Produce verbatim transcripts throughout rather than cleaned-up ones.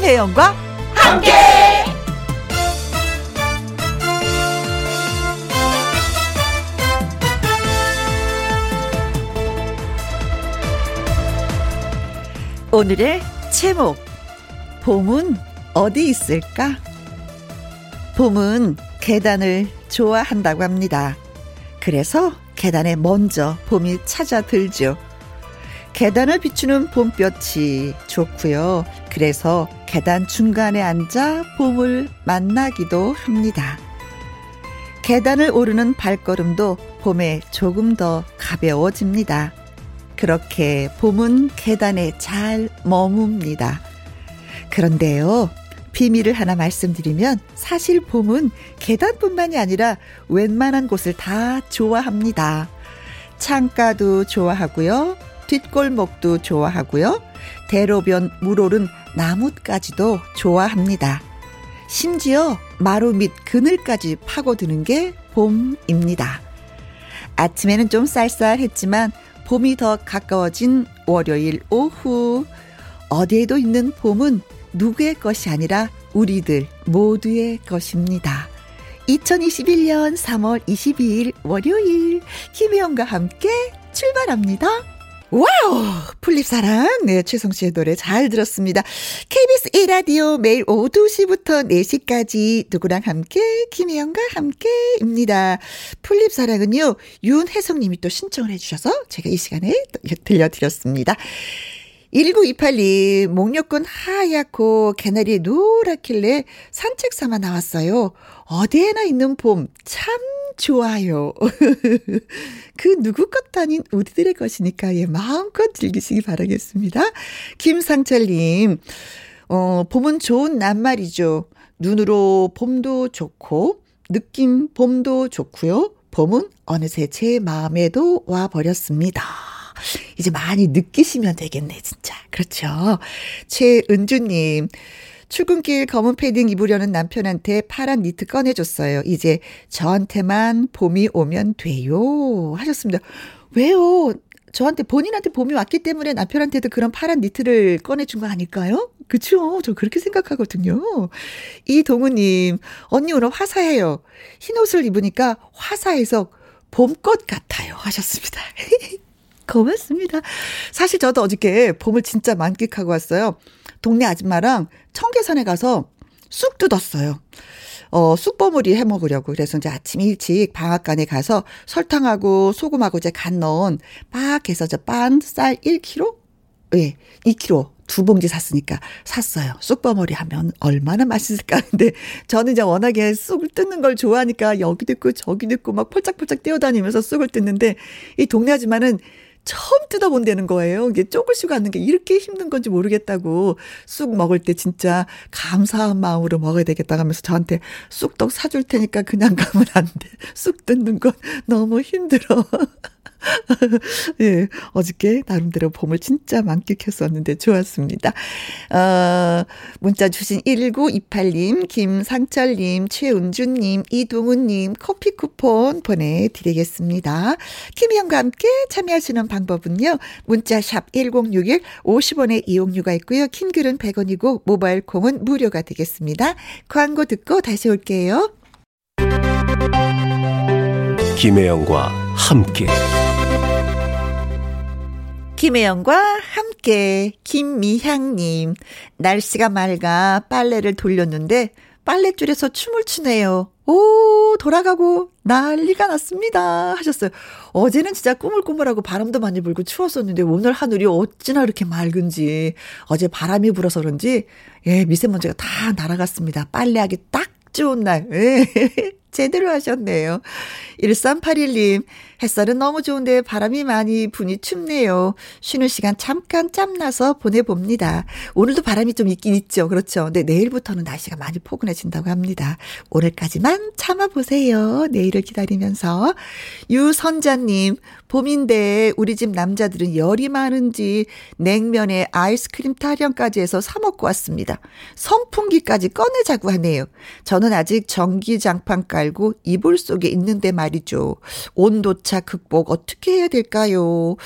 신혜영과 함께. 오늘의 제목, 봄은 어디 있을까? 봄은 계단을 좋아한다고 합니다. 그래서 계단에 먼저 봄이 찾아들죠. 계단을 비추는 봄볕이 좋고요. 그래서 계단 중간에 앉아 봄을 만나기도 합니다. 계단을 오르는 발걸음도 봄에 조금 더 가벼워집니다. 그렇게 봄은 계단에 잘 머뭅니다. 그런데요, 비밀을 하나 말씀드리면 사실 봄은 계단뿐만이 아니라 웬만한 곳을 다 좋아합니다. 창가도 좋아하고요, 뒷골목도 좋아하고요, 대로변 물오른 나뭇가지도 좋아합니다. 심지어 마루 밑 그늘까지 파고드는 게 봄입니다. 아침에는 좀 쌀쌀했지만 봄이 더 가까워진 월요일 오후, 어디에도 있는 봄은 누구의 것이 아니라 우리들 모두의 것입니다. 이천이십일 년 삼월 이십이일 월요일, 김혜영과 함께 출발합니다. 와우, 풀립사랑. 네, 최성 씨의 노래 잘 들었습니다. 케이비에스 일 라디오 매일 오후 두 시부터 네 시까지 누구랑 함께, 김혜영과 함께입니다. 풀립사랑은요, 윤혜성님이 또 신청을 해주셔서 제가 이 시간에 들려드렸습니다. 일구이팔 님, 목욕건 하얗고 개나리 노랗길래 산책 삼아 나왔어요. 어디에나 있는 봄 참 좋아요. 그 누구 것도 아닌 우리들의 것이니까 예, 마음껏 즐기시기 바라겠습니다. 김상철님, 어, 봄은 좋은 낱말이죠. 눈으로 봄도 좋고 느낌 봄도 좋고요. 봄은 어느새 제 마음에도 와버렸습니다. 이제 많이 느끼시면 되겠네, 진짜. 그렇죠. 최은주님, 출근길 검은 패딩 입으려는 남편한테 파란 니트 꺼내줬어요. 이제 저한테만 봄이 오면 돼요, 하셨습니다. 왜요? 저한테, 본인한테 봄이 왔기 때문에 남편한테도 그런 파란 니트를 꺼내준 거 아닐까요? 그쵸? 저 그렇게 생각하거든요. 이동우님, 언니 오늘 화사해요. 흰옷을 입으니까 화사해서 봄꽃 같아요, 하셨습니다. 고맙습니다. 사실 저도 어저께 봄을 진짜 만끽하고 왔어요. 동네 아줌마랑 청계산에 가서 쑥 뜯었어요. 어, 쑥버무리 해 먹으려고. 그래서 이제 아침 일찍 방앗간에 가서 설탕하고 소금하고 이제 간 넣은 막 해서 저 빤, 쌀 일 킬로그램? 예, 이 킬로그램. 두 봉지 샀으니까 샀어요. 쑥버무리 하면 얼마나 맛있을까 하는데, 저는 이제 워낙에 쑥을 뜯는 걸 좋아하니까 여기도 있고 저기도 있고 막 폴짝폴짝 뛰어다니면서 쑥을 뜯는데, 이 동네 아줌마는 처음 뜯어본다는 거예요. 이게 쪼글씩 하는 게 이렇게 힘든 건지 모르겠다고, 쑥 먹을 때 진짜 감사한 마음으로 먹어야 되겠다 하면서 저한테 쑥떡 사줄 테니까 그냥 가면 안 돼. 쑥 뜯는 건 너무 힘들어. 예, 어저께 나름대로 봄을 진짜 만끽했었는데 좋았습니다. 어, 문자 주신 일구이팔 님, 김상철님, 최은주님, 이동훈님 커피 쿠폰 보내드리겠습니다. 김희영과 함께 참여하시는 방법은요, 문자 샵 일공육일, 오십 원의 이용료가 있고요, 킹글은 백 원이고 모바일 콩은 무료가 되겠습니다. 광고 듣고 다시 올게요. 김혜영과 함께, 김혜영과 함께. 김미향님, 날씨가 맑아 빨래를 돌렸는데 빨랫줄에서 춤을 추네요. 오, 돌아가고 난리가 났습니다, 하셨어요. 어제는 진짜 꾸물꾸물하고 바람도 많이 불고 추웠었는데 오늘 하늘이 어찌나 이렇게 맑은지, 어제 바람이 불어서 그런지 예, 미세먼지가 다 날아갔습니다. 빨래하기 딱 좋은 날. 예. 제대로 하셨네요. 일삼팔일 님, 햇살은 너무 좋은데 바람이 많이 부니 춥네요. 쉬는 시간 잠깐 짬나서 보내봅니다. 오늘도 바람이 좀 있긴 있죠. 그렇죠. 근데 내일부터는 날씨가 많이 포근해진다고 합니다. 오늘까지만 참아보세요, 내일을 기다리면서. 유선자님, 봄인데 우리 집 남자들은 열이 많은지 냉면에 아이스크림 타령까지 해서 사 먹고 왔습니다. 선풍기까지 꺼내자고 하네요. 저는 아직 전기장판까지 말고 이불 속에 있는데 말이죠. 온도차 극복 어떻게 해야 될까요?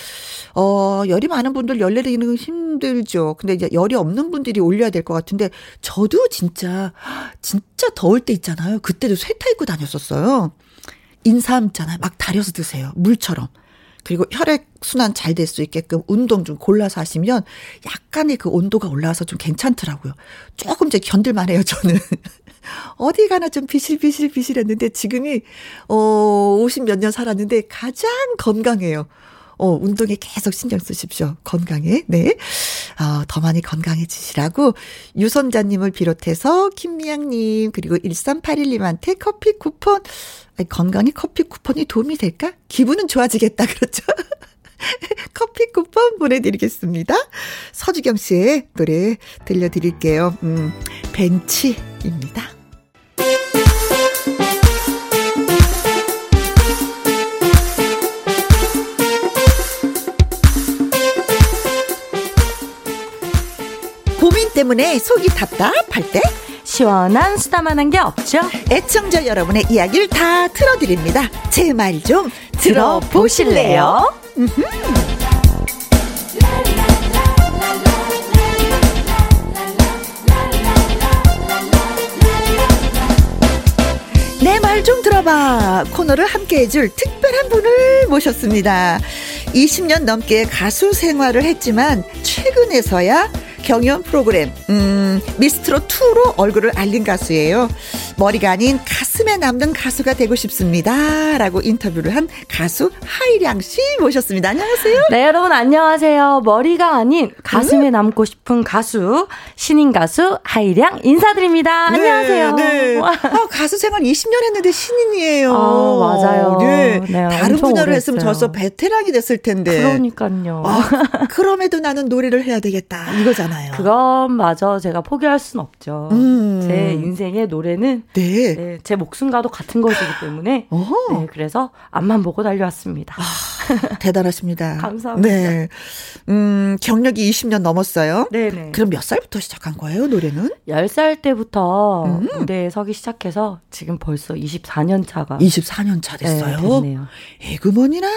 어, 열이 많은 분들 열 내리는 건 힘들죠. 근데 이제 열이 없는 분들이 올려야 될 것 같은데, 저도 진짜 진짜 더울 때 있잖아요. 그때도 쇠타 입고 다녔었어요. 인삼 있잖아요. 막 다려서 드세요. 물처럼. 그리고 혈액순환 잘 될 수 있게끔 운동 좀 골라서 하시면 약간의 그 온도가 올라와서 좀 괜찮더라고요. 조금 이제 견딜만 해요, 저는. 어디 가나 좀 비실비실 비실했는데 지금이, 어, 오십몇 년 살았는데 가장 건강해요. 어, 운동에 계속 신경 쓰십시오. 건강에, 네. 어, 더 많이 건강해지시라고 유선자님을 비롯해서 김미양님, 그리고 일삼팔일님한테 커피 쿠폰, 아니, 건강에 커피 쿠폰이 도움이 될까? 기분은 좋아지겠다, 그렇죠? 커피 쿠폰 보내드리겠습니다. 서주경 씨의 노래 들려드릴게요. 음, 벤치입니다. 때문에 속이 답답할 때 시원한 수다만 한 게 없죠. 애청자 여러분의 이야기를 다 틀어드립니다. 제 말 좀 들어보실래요? 들어보실래요? 내 말 좀 들어봐 코너를 함께해 줄 특별한 분을 모셨습니다. 이십 년 넘게 가수 생활을 했지만 최근에서야 경연 프로그램 음, 미스트롯이로 얼굴을 알린 가수예요. 머리가 아닌 가슴에 남는 가수가 되고 싶습니다 라고 인터뷰를 한 가수 하이량 씨 모셨습니다. 안녕하세요. 네, 여러분 안녕하세요. 머리가 아닌 가슴에 음? 남고 싶은 가수, 신인 가수 하이량 인사드립니다. 네, 안녕하세요. 네. 아, 가수 생활 이십 년 했는데 신인이에요. 아, 맞아요. 네. 네, 다른 분야를 했으면 벌써 베테랑이 됐을 텐데. 그러니까요. 아, 그럼에도 나는 노래를 해야 되겠다 이거잖아요. 그건마저 제가 포기할 순 없죠. 음. 제 인생의 노래는 네. 네, 제 목숨과도 같은 것이기 때문에 네, 그래서 앞만 보고 달려왔습니다. 아, 대단하십니다. 감사합니다. 네. 음, 경력이 이십 년 넘었어요. 네네. 그럼 몇 살부터 시작한 거예요, 노래는? 열 살 때부터 음. 무대에 서기 시작해서 지금 벌써 이십사 년 차가 이십사 년 차 됐어요? 네, 됐네요. 에그머니나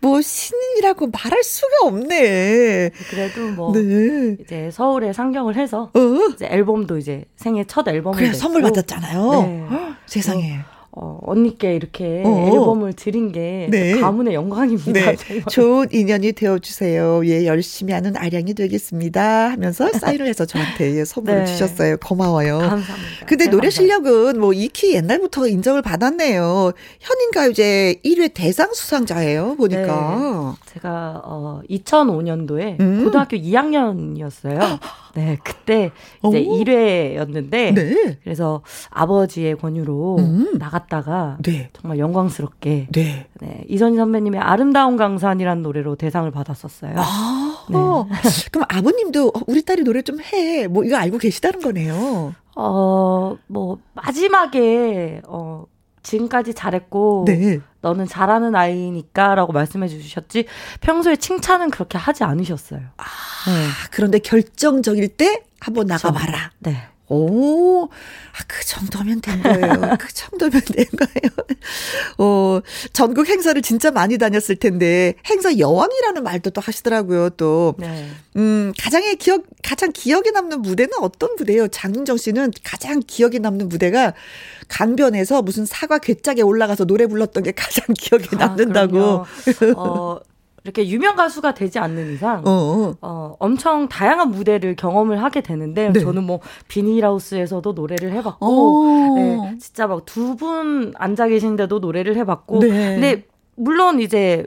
뭐 신인이라고 말할 수가 없네. 그래도 뭐 네. 이제 서울에 상경을 해서 어? 이제 앨범도 이제 생애 첫 앨범을 그래, 선물 받았잖아요. 네. 헉, 세상에. 어, 언니께 이렇게 어. 앨범을 드린 게 네. 가문의 영광입니다. 네. 좋은 인연이 되어주세요. 예, 열심히 하는 아량이 되겠습니다 하면서 사인을 해서 저한테 예, 선물을 네. 주셨어요. 고마워요. 감사합니다. 근데 네, 노래 실력은 감사합니다. 뭐 익히 옛날부터 인정을 받았네요. 현인가요제 일 회 대상 수상자예요. 보니까 네. 제가 어, 이천오 년도에 음. 고등학교 이 학년이었어요. 네, 그때 이제 오. 일 회였는데 네. 그래서 아버지의 권유로 음. 나갔다가 네. 정말 영광스럽게 네. 네, 이선희 선배님의 아름다운 강산이라는 노래로 대상을 받았었어요. 아, 네. 그럼 아버님도 우리 딸이 노래 좀 해, 뭐 이거 알고 계시다는 거네요. 어, 뭐 마지막에 어, 지금까지 잘했고 네. 너는 잘하는 아이니까 라고 말씀해 주셨지 평소에 칭찬은 그렇게 하지 않으셨어요. 아, 네. 그런데 결정적일 때 한번 그렇죠. 나가봐라. 네. 오, 아, 그 정도면 된 거예요. 그 정도면 된 거예요. 어, 전국 행사를 진짜 많이 다녔을 텐데 행사 여왕이라는 말도 또 하시더라고요. 또 네. 음, 가장의 기억 가장 기억에 남는 무대는 어떤 무대예요? 장윤정 씨는 가장 기억에 남는 무대가 강변에서 무슨 사과 괴짝에 올라가서 노래 불렀던 게 가장 기억에 아, 남는다고. 어, 이렇게 유명 가수가 되지 않는 이상 어어. 어, 엄청 다양한 무대를 경험을 하게 되는데 네. 저는 뭐 비닐하우스에서도 노래를 해봤고 네, 진짜 막 두 분 앉아 계신데도 노래를 해봤고 네. 근데 물론 이제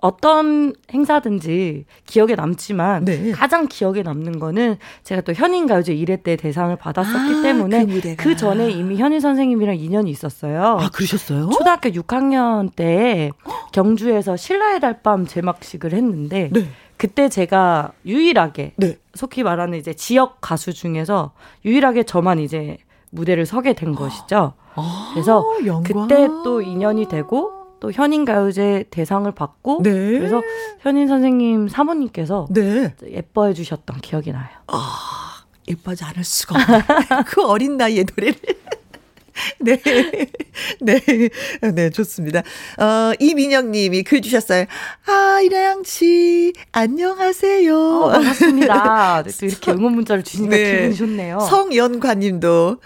어떤 행사든지 기억에 남지만 네. 가장 기억에 남는 거는 제가 또 현인가요제 일 회 때 대상을 받았었기 아, 때문에 그, 그 전에 이미 현인 선생님이랑 인연이 있었어요. 아, 그러셨어요? 초등학교 육 학년 때 경주에서 신라의 달밤 제막식을 했는데 네. 그때 제가 유일하게 네. 속히 말하는 이제 지역 가수 중에서 유일하게 저만 이제 무대를 서게 된 것이죠. 아, 그래서 영광. 그때 또 인연이 되고 또 현인가요제 대상을 받고 네. 그래서 현인 선생님 사모님께서 네. 예뻐해 주셨던 기억이 나요. 아, 예뻐하지 않을 수가 없네. 그 어린 나이에 노래를 네. 네. 네, 좋습니다. 어, 이민영 님이 글 주셨어요. 하이량 씨, 안녕하세요. 어, 반갑습니다. 네, 또 이렇게 응원 문자를 주시니까 네. 기분이 좋네요. 성연과 님도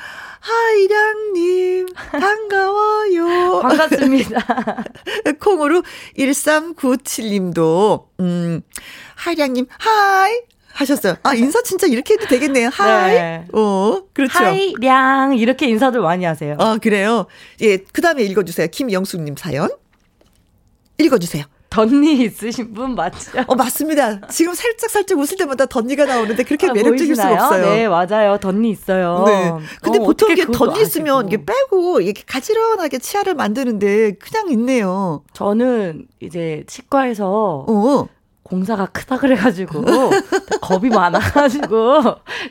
하이량님, 반가워요. 반갑습니다. 콩으로 일삼구칠 님도, 음, 하이량님, 하이! 하셨어요. 아, 인사 진짜 이렇게 해도 되겠네요. 하이. 네. 어, 그렇죠. 하이량. 이렇게 인사들 많이 하세요. 아, 그래요? 예, 그 다음에 읽어주세요. 김영숙님 사연. 읽어주세요. 덧니 있으신 분 맞죠? 어, 맞습니다. 지금 살짝살짝 살짝 웃을 때마다 덧니가 나오는데 그렇게 아, 매력적일 수가 없어요. 네, 맞아요. 덧니 있어요. 네. 근데 어, 보통 이게 덧니 있으면 이게 빼고 이렇게 가지런하게 치아를 만드는데 그냥 있네요. 저는 이제 치과에서 어. 공사가 크다 그래가지고 겁이 많아가지고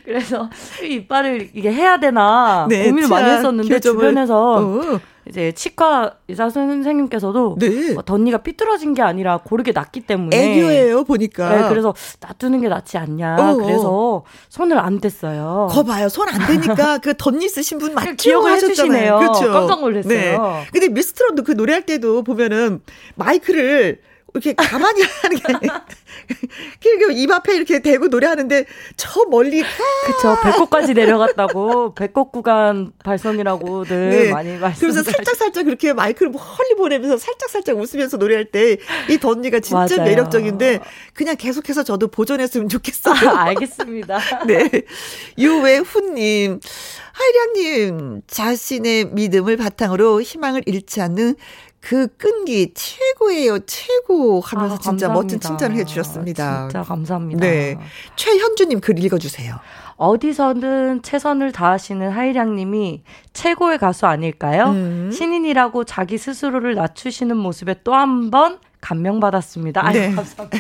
그래서 이빨을 이게 해야 되나 네, 고민을 많이 했었는데 교정을. 주변에서 어. 이제 치과 의사 선생님께서도 네. 뭐 덧니가 삐뚤어진 게 아니라 고르게 났기 때문에 애교예요 보니까 네, 그래서 놔두는 게 낫지 않냐 어어. 그래서 손을 안 댔어요. 거 봐요. 손 안 대니까 그 덧니 쓰신 분 맞죠? 기억을 해주시네요. 그렇죠? 깜짝 놀랐어요. 네. 근데 미스트롯도 그 노래할 때도 보면은 마이크를 이렇게 가만히 하는 게 아니라 입 앞에 이렇게 대고 노래하는데 저 멀리 그쵸 배꼽까지 내려갔다고 배꼽 구간 발성이라고들 네. 많이 말씀하셨어요. 그래서 살짝살짝 살짝 그렇게 마이크를 멀리 보내면서 살짝살짝 살짝 웃으면서 노래할 때 이 덧니가 진짜 맞아요. 매력적인데 그냥 계속해서 저도 보존했으면 좋겠어요. 아, 알겠습니다. 네, 유외훈님 하이량님 자신의 믿음을 바탕으로 희망을 잃지 않는 그 끈기 최고예요, 최고 하면서 아, 진짜 멋진 칭찬을 해주셨습니다. 진짜 감사합니다. 네, 최현주님 글 읽어주세요. 어디서든 최선을 다하시는 하이량님이 최고의 가수 아닐까요? 음. 신인이라고 자기 스스로를 낮추시는 모습에 또 한 번 감명받았습니다. 아유, 네. 감사합니다.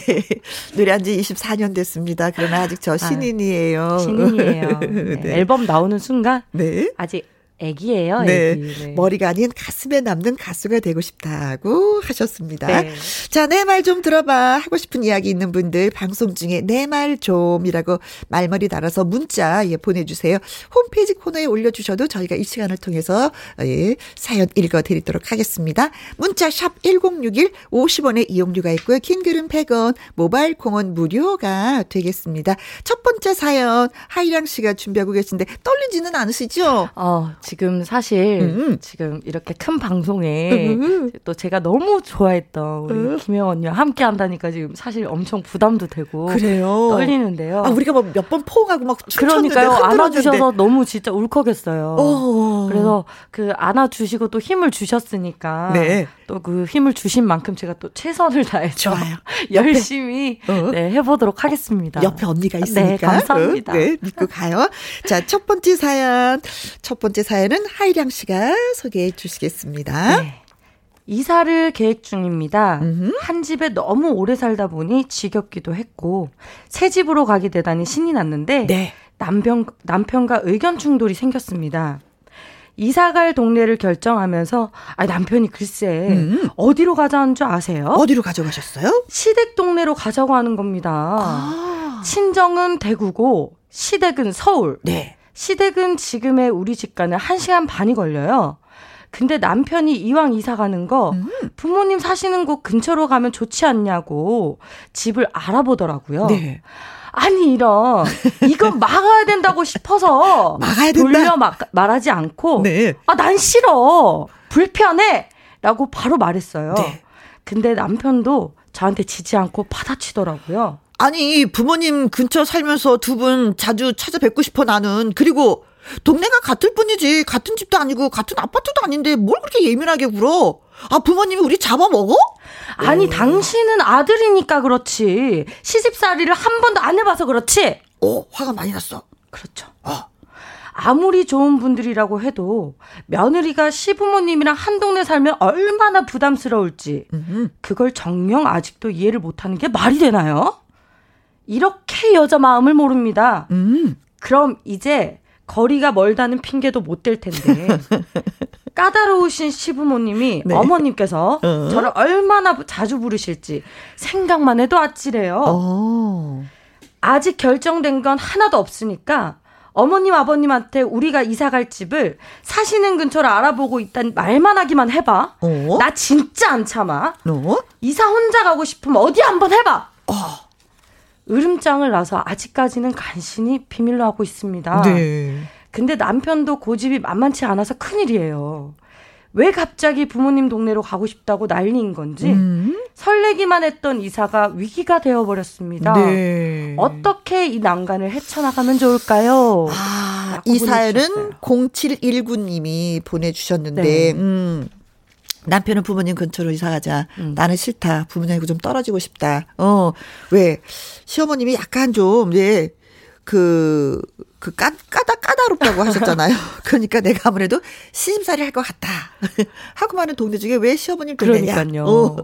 노래한 지 이십사 년 됐습니다. 그러나 아직 저 신인이에요. 아유, 신인이에요. 네. 네. 앨범 나오는 순간 네. 아직 애기예요. 네. 애기. 네. 머리가 아닌 가슴에 남는 가수가 되고 싶다고 하셨습니다. 네. 자, 내 말 좀 들어봐 하고 싶은 이야기 있는 분들 방송 중에 내 말 좀이라고 말머리 달아서 문자 예, 보내주세요. 홈페이지 코너에 올려주셔도 저희가 이 시간을 통해서 예, 사연 읽어드리도록 하겠습니다. 문자 샵 일공육일 오십 원의 이용료가 있고요. 긴 글은 백 원 모바일 공원 무료가 되겠습니다. 첫 번째 사연 하이량 씨가 준비하고 계신데 떨리지는 않으시죠? 어. 지금 사실 음. 지금 이렇게 큰 방송에 음. 또 제가 너무 좋아했던 우리 음. 김혜원 언니와 함께 한다니까 지금 사실 엄청 부담도 되고 그래요. 떨리는데요. 아, 우리가 막 몇 번 포옹하고 막 춤췄는데 그러니까요. 안아주셔서 너무 진짜 울컥했어요. 어어. 그래서 그 안아주시고 또 힘을 주셨으니까 네. 또 그 힘을 주신 만큼 제가 또 최선을 다해서 열심히 어. 네, 해보도록 하겠습니다. 옆에 언니가 있으니까. 네, 감사합니다. 어. 네, 믿고 가요. 자, 첫 번째 사연. 첫 번째 사연. 사연은 하이량 씨가 소개해 주시겠습니다. 네. 이사를 계획 중입니다. 음흠. 한 집에 너무 오래 살다 보니 지겹기도 했고 새 집으로 가게 되다니 신이 났는데 네. 남편, 남편과 의견 충돌이 생겼습니다. 이사갈 동네를 결정하면서 아, 남편이 글쎄 음. 어디로 가자는 줄 아세요? 어디로 가져가셨어요? 시댁 동네로 가자고 하는 겁니다. 아. 친정은 대구고 시댁은 서울. 네. 시댁은 지금의 우리 집과는 한 시간 반이 걸려요. 근데 남편이 이왕 이사 가는 거 부모님 사시는 곳 근처로 가면 좋지 않냐고 집을 알아보더라고요. 네. 아니 이런 이건 막아야 된다고 싶어서 막아야 된다. 돌려 막, 말하지 않고 네. 아, 난 싫어. 불편해. 라고 바로 말했어요. 네. 근데 남편도 저한테 지지 않고 받아치더라고요. 아니 부모님 근처 살면서 두 분 자주 찾아뵙고 싶어 나는. 그리고 동네가 같을 뿐이지 같은 집도 아니고 같은 아파트도 아닌데 뭘 그렇게 예민하게 굴어. 아, 부모님이 우리 잡아먹어? 아니 오. 당신은 아들이니까 그렇지 시집살이를 한 번도 안 해봐서 그렇지. 오, 화가 많이 났어. 그렇죠. 어. 아무리 좋은 분들이라고 해도 며느리가 시부모님이랑 한 동네 살면 얼마나 부담스러울지 음흠. 그걸 정녕 아직도 이해를 못하는 게 말이 되나요? 이렇게 여자 마음을 모릅니다. 음. 그럼 이제 거리가 멀다는 핑계도 못 댈 텐데 까다로우신 시부모님이 네. 어머님께서 어. 저를 얼마나 자주 부르실지 생각만 해도 아찔해요. 오. 아직 결정된 건 하나도 없으니까 어머님 아버님한테 우리가 이사갈 집을 사시는 근처를 알아보고 있단 말만 하기만 해봐. 어? 나 진짜 안 참아. 어? 이사 혼자 가고 싶으면 어디 한번 해봐. 어. 으름장을 놔서 아직까지는 간신히 비밀로 하고 있습니다. 네. 근데 남편도 고집이 만만치 않아서 큰일이에요. 왜 갑자기 부모님 동네로 가고 싶다고 난리인 건지 음. 설레기만 했던 이사가 위기가 되어버렸습니다. 네. 어떻게 이 난간을 헤쳐나가면 좋을까요? 아, 이 사연은 공칠일구 님이 보내주셨는데 네. 음, 남편은 부모님 근처로 이사가자. 음. 나는 싫다. 부모님하고 좀 떨어지고 싶다. 어, 왜? 시어머님이 약간 좀 예, 그... 그 까, 까다, 까다롭다고 하셨잖아요. 그러니까 내가 아무래도 시집살이 할 것 같다. 하고 많은 동네 중에 왜 시어머님 동네냐. 그러니까요. 어.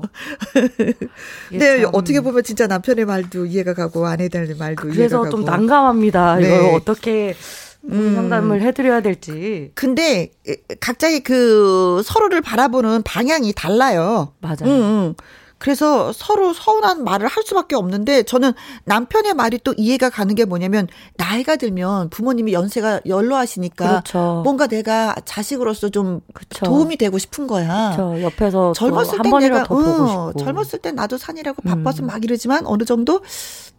네, 참. 어떻게 보면 진짜 남편의 말도 이해가 가고 아내의 말도 이해가 가고. 그래서 좀 난감합니다. 네. 이걸 어떻게 음. 상담을 해드려야 될지. 근데 각자의 그 서로를 바라보는 방향이 달라요. 맞아요. 응, 응. 그래서 서로 서운한 말을 할 수밖에 없는데 저는 남편의 말이 또 이해가 가는 게 뭐냐면 나이가 들면 부모님이 연세가 연로하시니까 그렇죠. 뭔가 내가 자식으로서 좀 그렇죠. 도움이 되고 싶은 거야. 그렇죠. 옆에서 젊었을 때 내가 더 보고 응, 싶고. 젊었을 때 나도 산이라고 바빠서 음. 막 이러지만 어느 정도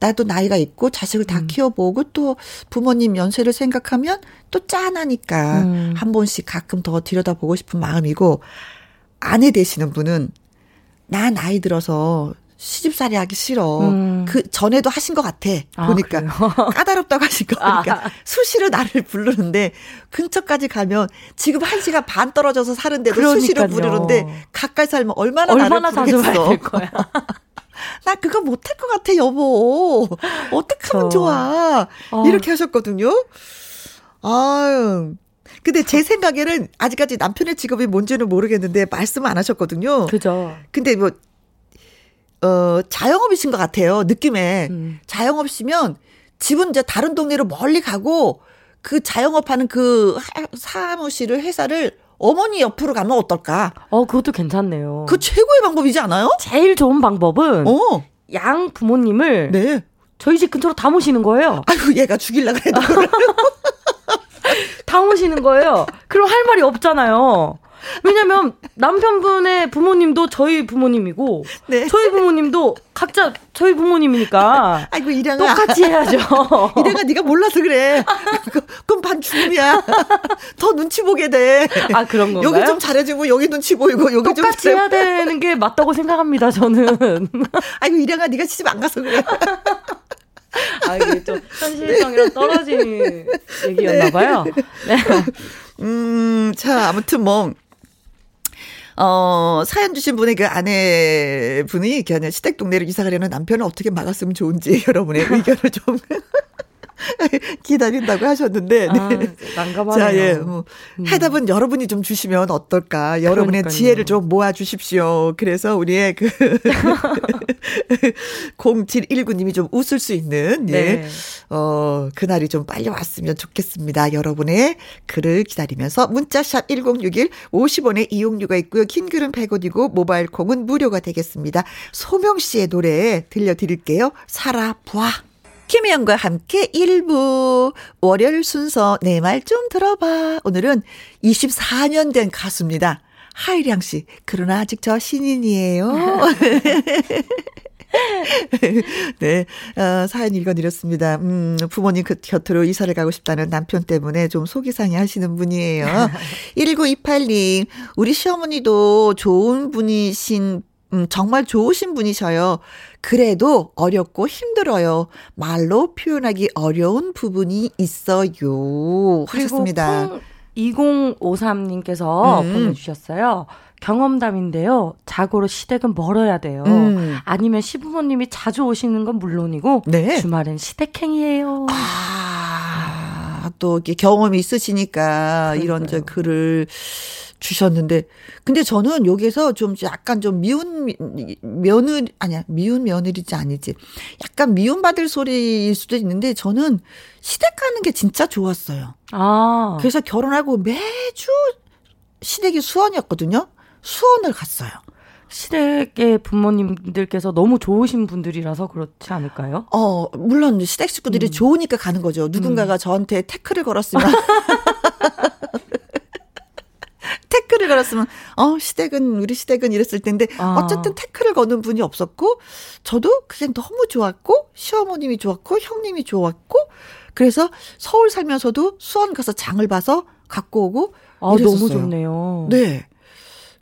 나도 나이가 있고 자식을 다 음. 키워보고 또 부모님 연세를 생각하면 또 짠하니까 음. 한 번씩 가끔 더 들여다보고 싶은 마음이고 아내 되시는 분은 나 나이 들어서 시집살이 하기 싫어. 음. 그 전에도 하신 것 같아. 아, 보니까 까다롭다고 하신 거 보니까 아. 수시로 나를 부르는데 근처까지 가면 지금 한 시간 반 떨어져서 사는데도 그러니까요. 수시로 부르는데 가까이 살면 얼마나, 얼마나 나를 부르겠어. 거야. 나 그거 못할 것 같아 여보. 어떡하면 좋아. 어. 이렇게 하셨거든요. 아유. 근데 제 생각에는 아직까지 남편의 직업이 뭔지는 모르겠는데 말씀 안 하셨거든요. 그죠. 근데 뭐, 어, 자영업이신 것 같아요. 느낌에. 음. 자영업이시면 집은 이제 다른 동네로 멀리 가고 그 자영업하는 그 사무실을, 회사를 어머니 옆으로 가면 어떨까? 어, 그것도 괜찮네요. 그 최고의 방법이지 않아요? 제일 좋은 방법은 어. 양 부모님을 네. 저희 집 근처로 다 모시는 거예요. 아이고, 얘가 죽이려고 해도 그래요. 다 오시는 거예요. 그럼 할 말이 없잖아요. 왜냐면 남편분의 부모님도 저희 부모님이고 네. 저희 부모님도 각자 저희 부모님이니까 아이고, 이량아. 똑같이 해야죠. 이량아 네가 몰라서 그래. 그건 반 죽음이야. 더 눈치 보게 돼. 아 그런 건가요? 여기 좀 잘해주고 여기 눈치 보이고 여기 똑같이 좀 해야 되는 게 맞다고 생각합니다. 저는. 아이고 이량아 네가 시집 안 가서 그래. 아, 이게 좀 현실성이랑 떨어지는 얘기였나봐요. 네. 음, 자, 아무튼 뭐, 어, 사연 주신 분의 그 아내 분이 그냥 시댁 동네로 이사가려는 남편을 어떻게 막았으면 좋은지 여러분의 의견을 좀 기다린다고 하셨는데. 네. 아, 난감하네요. 자, 예. 뭐, 해답은 여러분이 좀 주시면 어떨까. 여러분의 그러니까요. 지혜를 좀 모아 주십시오. 그래서 우리의 그. 공칠일구 님이 좀 웃을 수 있는 네. 예. 어, 그날이 좀 빨리 왔으면 좋겠습니다. 여러분의 글을 기다리면서 문자샵 일공육일 오십 원의 이용료가 있고요. 긴 글은 백 원이고 모바일 콩은 무료가 되겠습니다. 소명 씨의 노래 들려드릴게요. 살아봐. 김혜영과 함께 일 부 월요일 순서 내 말 좀 들어봐. 오늘은 이십사 년 된 가수입니다. 하이량 씨, 그러나 아직 저 신인이에요. 네, 어, 사연 읽어드렸습니다. 음, 부모님 그 곁으로 이사를 가고 싶다는 남편 때문에 좀 속이 상해하시는 분이에요. 일구이팔 님, 우리 시어머니도 좋은 분이신 음, 정말 좋으신 분이셔요. 그래도 어렵고 힘들어요. 말로 표현하기 어려운 부분이 있어요. 하셨습니다. 이공오삼 님께서 음. 보내주셨어요. 경험담인데요. 자고로 시댁은 멀어야 돼요. 음. 아니면 시부모님이 자주 오시는 건 물론이고 네. 주말엔 시댁행이에요. 아, 또 경험이 있으시니까 그러니까요. 이런 저 글을 주셨는데 근데 저는 여기에서 좀 약간 좀 미운 며느리 아니야 미운 며느리지 아니지 약간 미움받을 소리일 수도 있는데 저는 시댁 가는 게 진짜 좋았어요. 아. 그래서 결혼하고 매주 시댁이 수원이었거든요. 수원을 갔어요. 시댁의 부모님들께서 너무 좋으신 분들이라서 그렇지 않을까요? 어, 물론 시댁 식구들이 음. 좋으니까 가는 거죠. 누군가가 음. 저한테 태클을 걸었으면 태클을 걸었으면 어 시댁은 우리 시댁은 이랬을 텐데 아. 어쨌든 태클을 거는 분이 없었고 저도 그냥 너무 좋았고 시어머님이 좋았고 형님이 좋았고 그래서 서울 살면서도 수원 가서 장을 봐서 갖고 오고 아, 너무 좋네요. 네.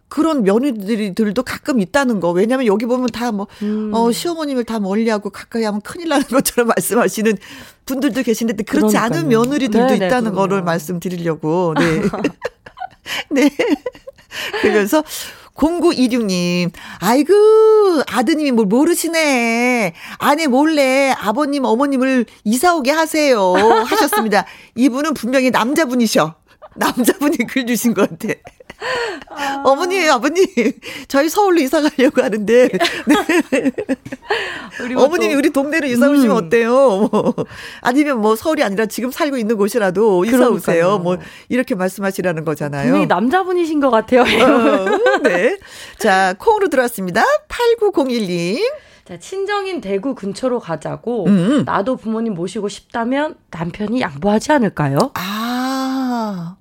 그런 며느리들도 가끔 있다는 거. 왜냐하면 여기 보면 다 뭐 음. 어, 시어머님을 다 멀리하고 가까이 하면 큰일 나는 것처럼 말씀하시는 분들도 계신데 그렇지 그러니까요. 않은 며느리들도 네네, 있다는 그럼요. 거를 말씀드리려고. 네. 네. 그래서 공구이육님 아이고 아드님이 뭘 모르시네. 아내 몰래 아버님 어머님을 이사오게 하세요 하셨습니다. 이분은 분명히 남자분이셔. 남자분이 글 주신 것 같아. 아... 어머니, 아버님, 저희 서울로 이사 가려고 하는데. 네. 어머님이 또... 우리 동네로 이사 오시면 음. 어때요? 뭐. 아니면 뭐 서울이 아니라 지금 살고 있는 곳이라도 이사 오세요. 뭐 이렇게 말씀하시라는 거잖아요. 분명히 남자분이신 것 같아요. 어, 네. 자, 콩으로 들어왔습니다. 팔구공일님. 자, 친정인 대구 근처로 가자고 음. 나도 부모님 모시고 싶다면 남편이 양보하지 않을까요? 아,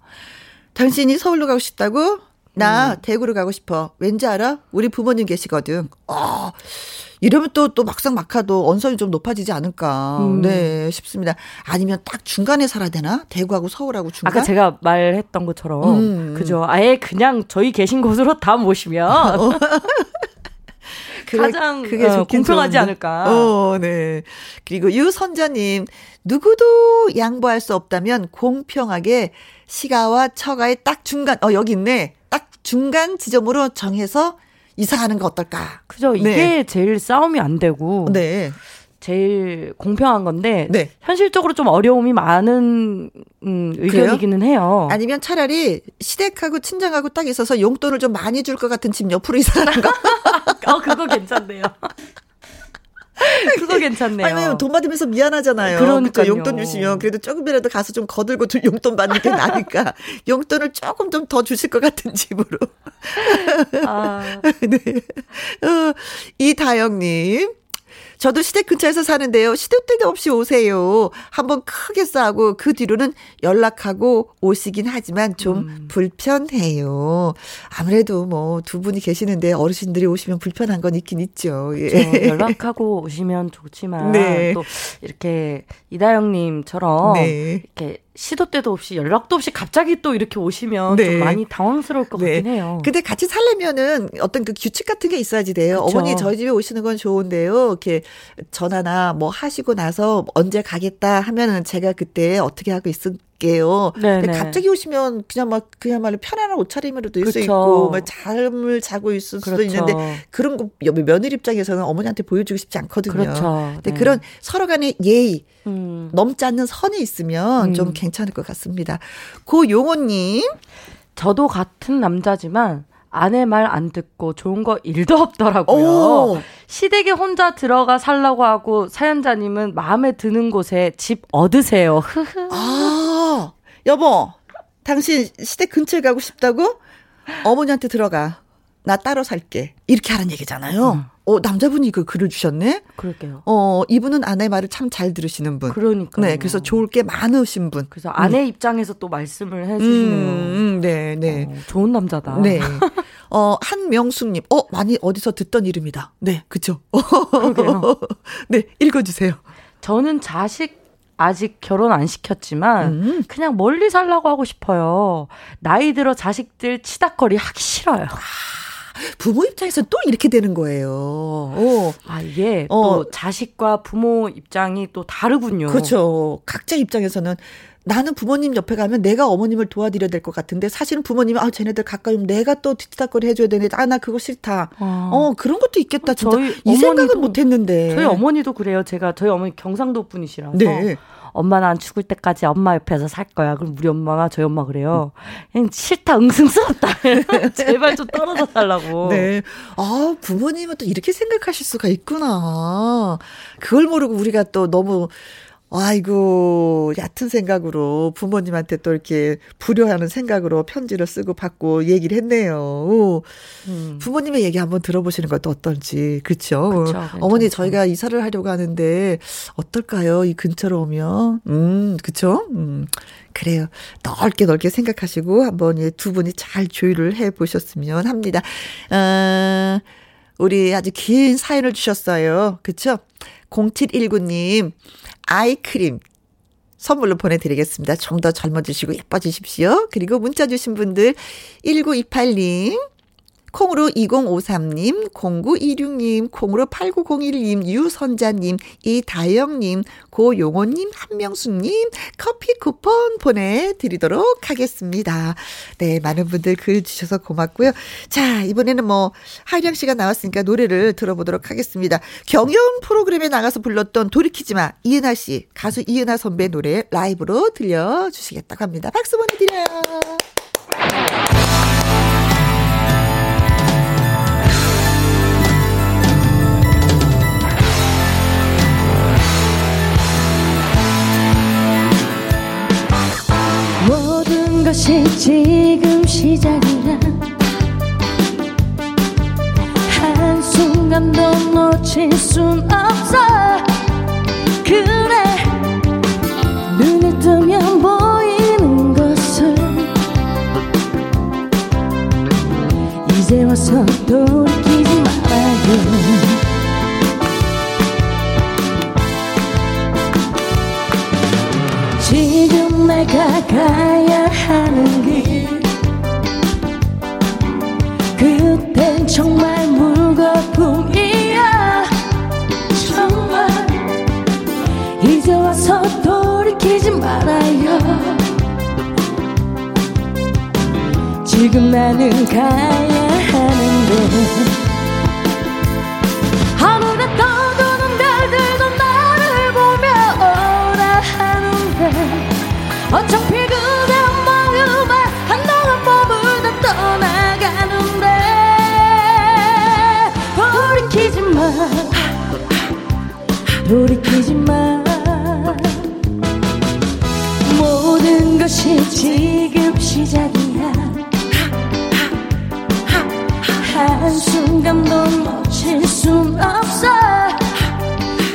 당신이 서울로 가고 싶다고? 나 음. 대구로 가고 싶어. 왠지 알아? 우리 부모님 계시거든. 어, 이러면 또, 또 막상 막하도 언성이 좀 높아지지 않을까. 음. 네, 싶습니다. 아니면 딱 중간에 살아야 되나? 대구하고 서울하고 중간. 아까 제가 말했던 것처럼 음. 그죠? 아예 그냥 저희 계신 곳으로 다 모시면 어. 그래, 가장 그게 어, 공평하지 좋은... 않을까. 어, 네. 그리고 유선자님, 누구도 양보할 수 없다면 공평하게 시가와 처가의 딱 중간, 어, 여기 있네. 딱 중간 지점으로 정해서 이사하는 거 어떨까. 그죠. 이게 네. 제일 싸움이 안 되고. 네. 제일 공평한 건데 네. 현실적으로 좀 어려움이 많은 음, 의견이기는 그래요? 해요. 아니면 차라리 시댁하고 친정하고 딱 있어서 용돈을 좀 많이 줄 것 같은 집 옆으로 이사하는 거. 어, 그거 괜찮네요. 그거 괜찮네요. 아니면 돈 받으면서 미안하잖아요. 그러니까 용돈 주시면 그래도 조금이라도 가서 좀 거들고 용돈 받는 게 나니까 용돈을 조금 좀 더 주실 것 같은 집으로. 아. 네. 어, 이다영님. 저도 시댁 근처에서 사는데요. 시도 때도 없이 오세요. 한번 크게 싸우고 그 뒤로는 연락하고 오시긴 하지만 좀 음. 불편해요. 아무래도 뭐 두 분이 계시는데 어르신들이 오시면 불편한 건 있긴 있죠. 예. 그렇죠. 연락하고 오시면 좋지만 네. 또 이렇게 이다영님처럼 네. 이렇게 시도 때도 없이 연락도 없이 갑자기 또 이렇게 오시면 네. 좀 많이 당황스러울 것 네. 같긴 해요. 근데 같이 살려면은 어떤 그 규칙 같은 게 있어야지 돼요. 그쵸. 어머니 저희 집에 오시는 건 좋은데요. 이렇게 전화나 뭐 하시고 나서 언제 가겠다 하면은 제가 그때 어떻게 하고 있을 게요. 근데 갑자기 오시면 그냥 막 그야말로 편안한 옷차림으로 도 있을 수 있고 막 잠을 자고 있을 그렇죠. 수도 있는데 그런 거 며느리 입장에서는 어머니한테 보여주고 싶지 않거든요. 그렇죠. 근데 네. 그런 서로 간의 예의 음. 넘지 않는 선이 있으면 음. 좀 괜찮을 것 같습니다. 고용호님, 저도 같은 남자지만 아내 말 안 듣고 좋은 거 일도 없더라고요. 오. 시댁에 혼자 들어가 살라고 하고 사연자님은 마음에 드는 곳에 집 얻으세요. 아, 여보, 당신 시댁 근처에 가고 싶다고? 어머니한테 들어가. 나 따로 살게. 이렇게 하는 얘기잖아요. 음. 어, 남자분이 그 글을 주셨네? 그럴게요. 어, 이분은 아내 말을 참 잘 들으시는 분. 그러니까. 네, 그래서 좋을 게 많으신 분. 그래서 아내 음. 입장에서 또 말씀을 해주시는. 음, 네, 네. 어, 좋은 남자다. 네. 어, 한명숙님. 어, 많이 어디서 듣던 이름이다. 네, 그쵸. 그러게요. 네, 읽어주세요. 저는 자식, 아직 결혼 안 시켰지만 음. 그냥 멀리 살라고 하고 싶어요. 나이 들어 자식들 치닥거리 하기 싫어요. 부모 입장에서는 또 이렇게 되는 거예요. 오. 아, 이게 어. 또 자식과 부모 입장이 또 다르군요. 그렇죠. 각자 입장에서는 나는 부모님 옆에 가면 내가 어머님을 도와드려야 될 것 같은데 사실은 부모님은 아, 쟤네들 가까이 오면 내가 또 뒤치다거리 해줘야 되는데 아, 나 그거 싫다. 어, 어 그런 것도 있겠다. 진짜 저희 이 어머니도, 생각은 못했는데. 저희 어머니도 그래요. 제가 저희 어머니 경상도 분이시라서. 네. 엄마 난 죽을 때까지 엄마 옆에서 살 거야. 그럼 우리 엄마가 저희 엄마 그래요. 그냥 싫다, 응승스럽다. 제발 좀 떨어져 달라고. 네. 아, 부모님은 또 이렇게 생각하실 수가 있구나. 그걸 모르고 우리가 또 너무 아이고, 얕은 생각으로 부모님한테 또 이렇게 불효하는 생각으로 편지를 쓰고 받고 얘기를 했네요. 오. 음. 부모님의 얘기 한번 들어보시는 것도 어떨지. 그렇죠? 그쵸, 어머니 저희가 이사를 하려고 하는데 어떨까요? 이 근처로 오면. 음, 그렇죠? 음. 그래요. 넓게 넓게 생각하시고 한번 예, 두 분이 잘 조율을 해보셨으면 합니다. 아, 우리 아주 긴 사연을 주셨어요. 그렇죠? 공칠일구 님 아이크림 선물로 보내드리겠습니다. 좀 더 젊어지시고 예뻐지십시오. 그리고 문자 주신 분들 일구이팔 님 콩으로 이공오삼 님 공구이육 님 콩으로 팔구공일 님 유선자님 이다영님 고용호님 한명수님 커피 쿠폰 보내드리도록 하겠습니다. 네, 많은 분들 글 주셔서 고맙고요. 자, 이번에는 뭐 하이량 씨가 나왔으니까 노래를 들어보도록 하겠습니다. 경연 프로그램에 나가서 불렀던 돌이키지마 이은하 씨, 가수 이은하 선배 노래 라이브로 들려주시겠다고 합니다. 박수 보내드려요. 것이 지금 시작이야. 한순간도 놓칠 순 없어. 그래, 눈을 뜨면 보이는 것을 이제 와서 돌이키지 마요. 지금 내가 가야 하는 길, 그땐 정말 물거품이야. 정말 이제 와서 돌이키지 말아요. 지금 나는 가야 하는데 어차피 그대 마음에 한동안 머물다 떠나가는데 돌이키지 마, 돌이키지 마. 모든 것이 지금 시작이야. 한순간도 놓칠 순 없어.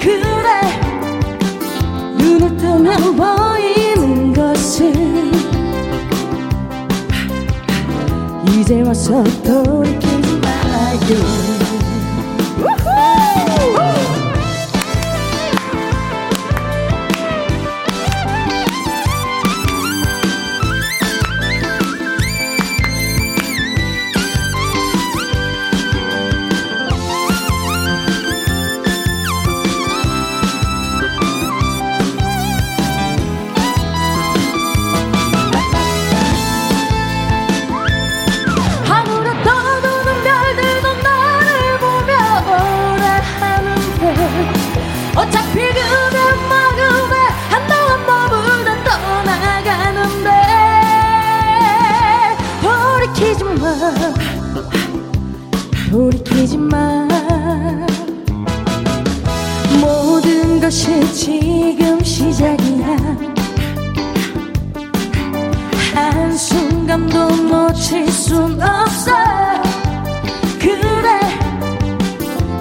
그래, 눈을 뜨면 보이 이제 와서 돌이키지 말아요. 돌이키지마. 모든 것이 지금 시작이야. 한순간도 놓칠 순 없어. 그래,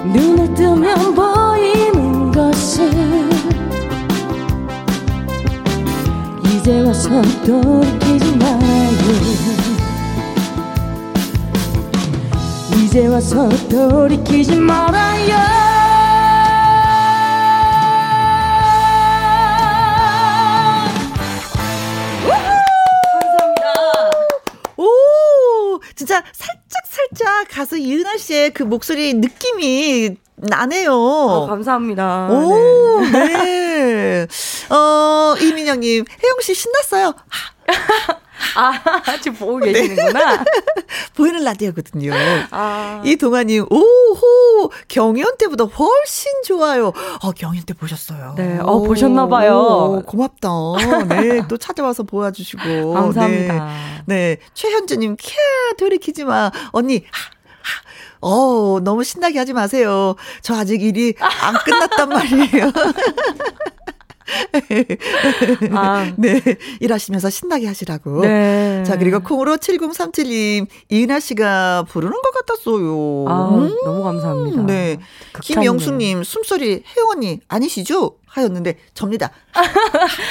눈을 뜨면 보이는 것을 이제 와서 돌이키지 마요. 이제 와서 돌이키지 말아요. 감사합니다. 오, 진짜 살짝 살짝 가수 이은하 씨의 그 목소리 느낌이 나네요. 어, 감사합니다. 오, 네. 네. 어, 이민영님, 혜영 씨 신났어요. 아, 지금 보고 계시는구나. 네. 보이는 라디오거든요. 아. 이 동아님, 오호, 경연 때보다 훨씬 좋아요. 어, 경연 때 보셨어요. 네, 어, 보셨나봐요. 고맙다. 네, 또 찾아와서 보아주시고. 감사합니다. 네, 네. 최현주님, 캬, 돌이키지 마. 언니, 하, 하. 어, 너무 신나게 하지 마세요. 저 아직 일이 안 끝났단 말이에요. 아. 네. 일하시면서 신나게 하시라고. 네. 자, 그리고 콩으로 칠공삼칠님, 이은하 씨가 부르는 것 같았어요. 아, 음. 너무 감사합니다. 네. 김영숙님, 숨소리 혜원이 아니시죠? 하였는데, 접니다.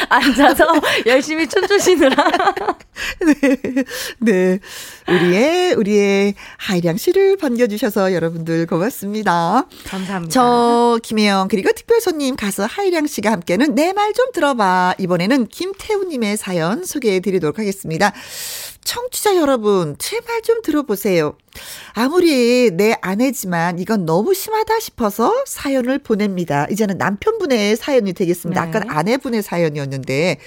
앉아서 열심히 춤추시느라. 네. 네. 우리의, 우리의 하이량 씨를 반겨주셔서 여러분들 고맙습니다. 감사합니다. 저, 김혜영, 그리고 특별 손님 가수 하이량 씨가 함께하는 내 말 좀 들어봐. 이번에는 김태우님의 사연 소개해 드리도록 하겠습니다. 청취자 여러분, 제발 좀 들어보세요. 아무리 내 아내지만 이건 너무 심하다 싶어서 사연을 보냅니다. 이제는 남편분의 사연이 되겠습니다. 네. 아까는 아내분의 사연이었는데,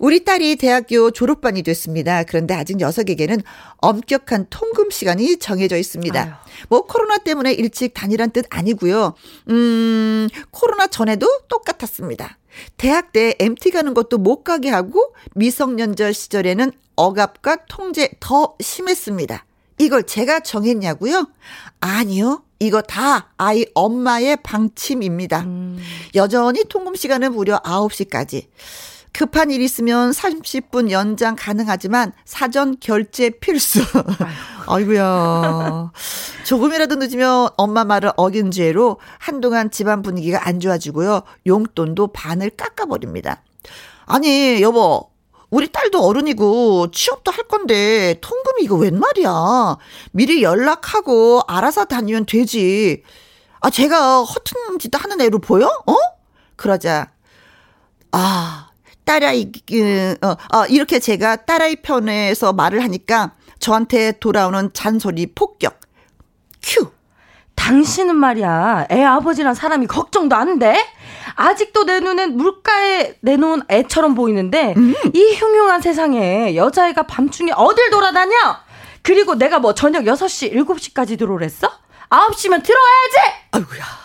우리 딸이 대학교 졸업반이 됐습니다. 그런데 아직 녀석에게는 엄격한 통금 시간이 정해져 있습니다. 아유. 뭐 코로나 때문에 일찍 다니란 뜻 아니고요. 음, 코로나 전에도 똑같았습니다. 대학 때 엠티 가는 것도 못 가게 하고 미성년자 시절에는 억압과 통제 더 심했습니다. 이걸 제가 정했냐고요? 아니요. 이거 다 아이 엄마의 방침입니다. 음. 여전히 통금 시간은 무려 아홉 시까지. 급한 일 있으면 삼십 분 연장 가능하지만 사전 결제 필수. 아이고야. 조금이라도 늦으면 엄마 말을 어긴 죄로 한동안 집안 분위기가 안 좋아지고요. 용돈도 반을 깎아버립니다. 아니 여보, 우리 딸도 어른이고 취업도 할 건데 통금이 이거 웬 말이야. 미리 연락하고 알아서 다니면 되지. 아, 제가 허튼 짓도 하는 애로 보여? 어? 그러자 아... 딸아이, 어, 어, 이렇게 제가 딸아이 편에서 말을 하니까 저한테 돌아오는 잔소리 폭격. 큐. 당신은 말이야, 애 아버지란 사람이 걱정도 안 돼? 아직도 내 눈엔 물가에 내놓은 애처럼 보이는데, 음. 이 흉흉한 세상에 여자애가 밤중에 어딜 돌아다녀? 그리고 내가 뭐 저녁 여섯 시, 일곱 시까지 들어오랬어? 아홉 시면 들어와야지! 아이고야.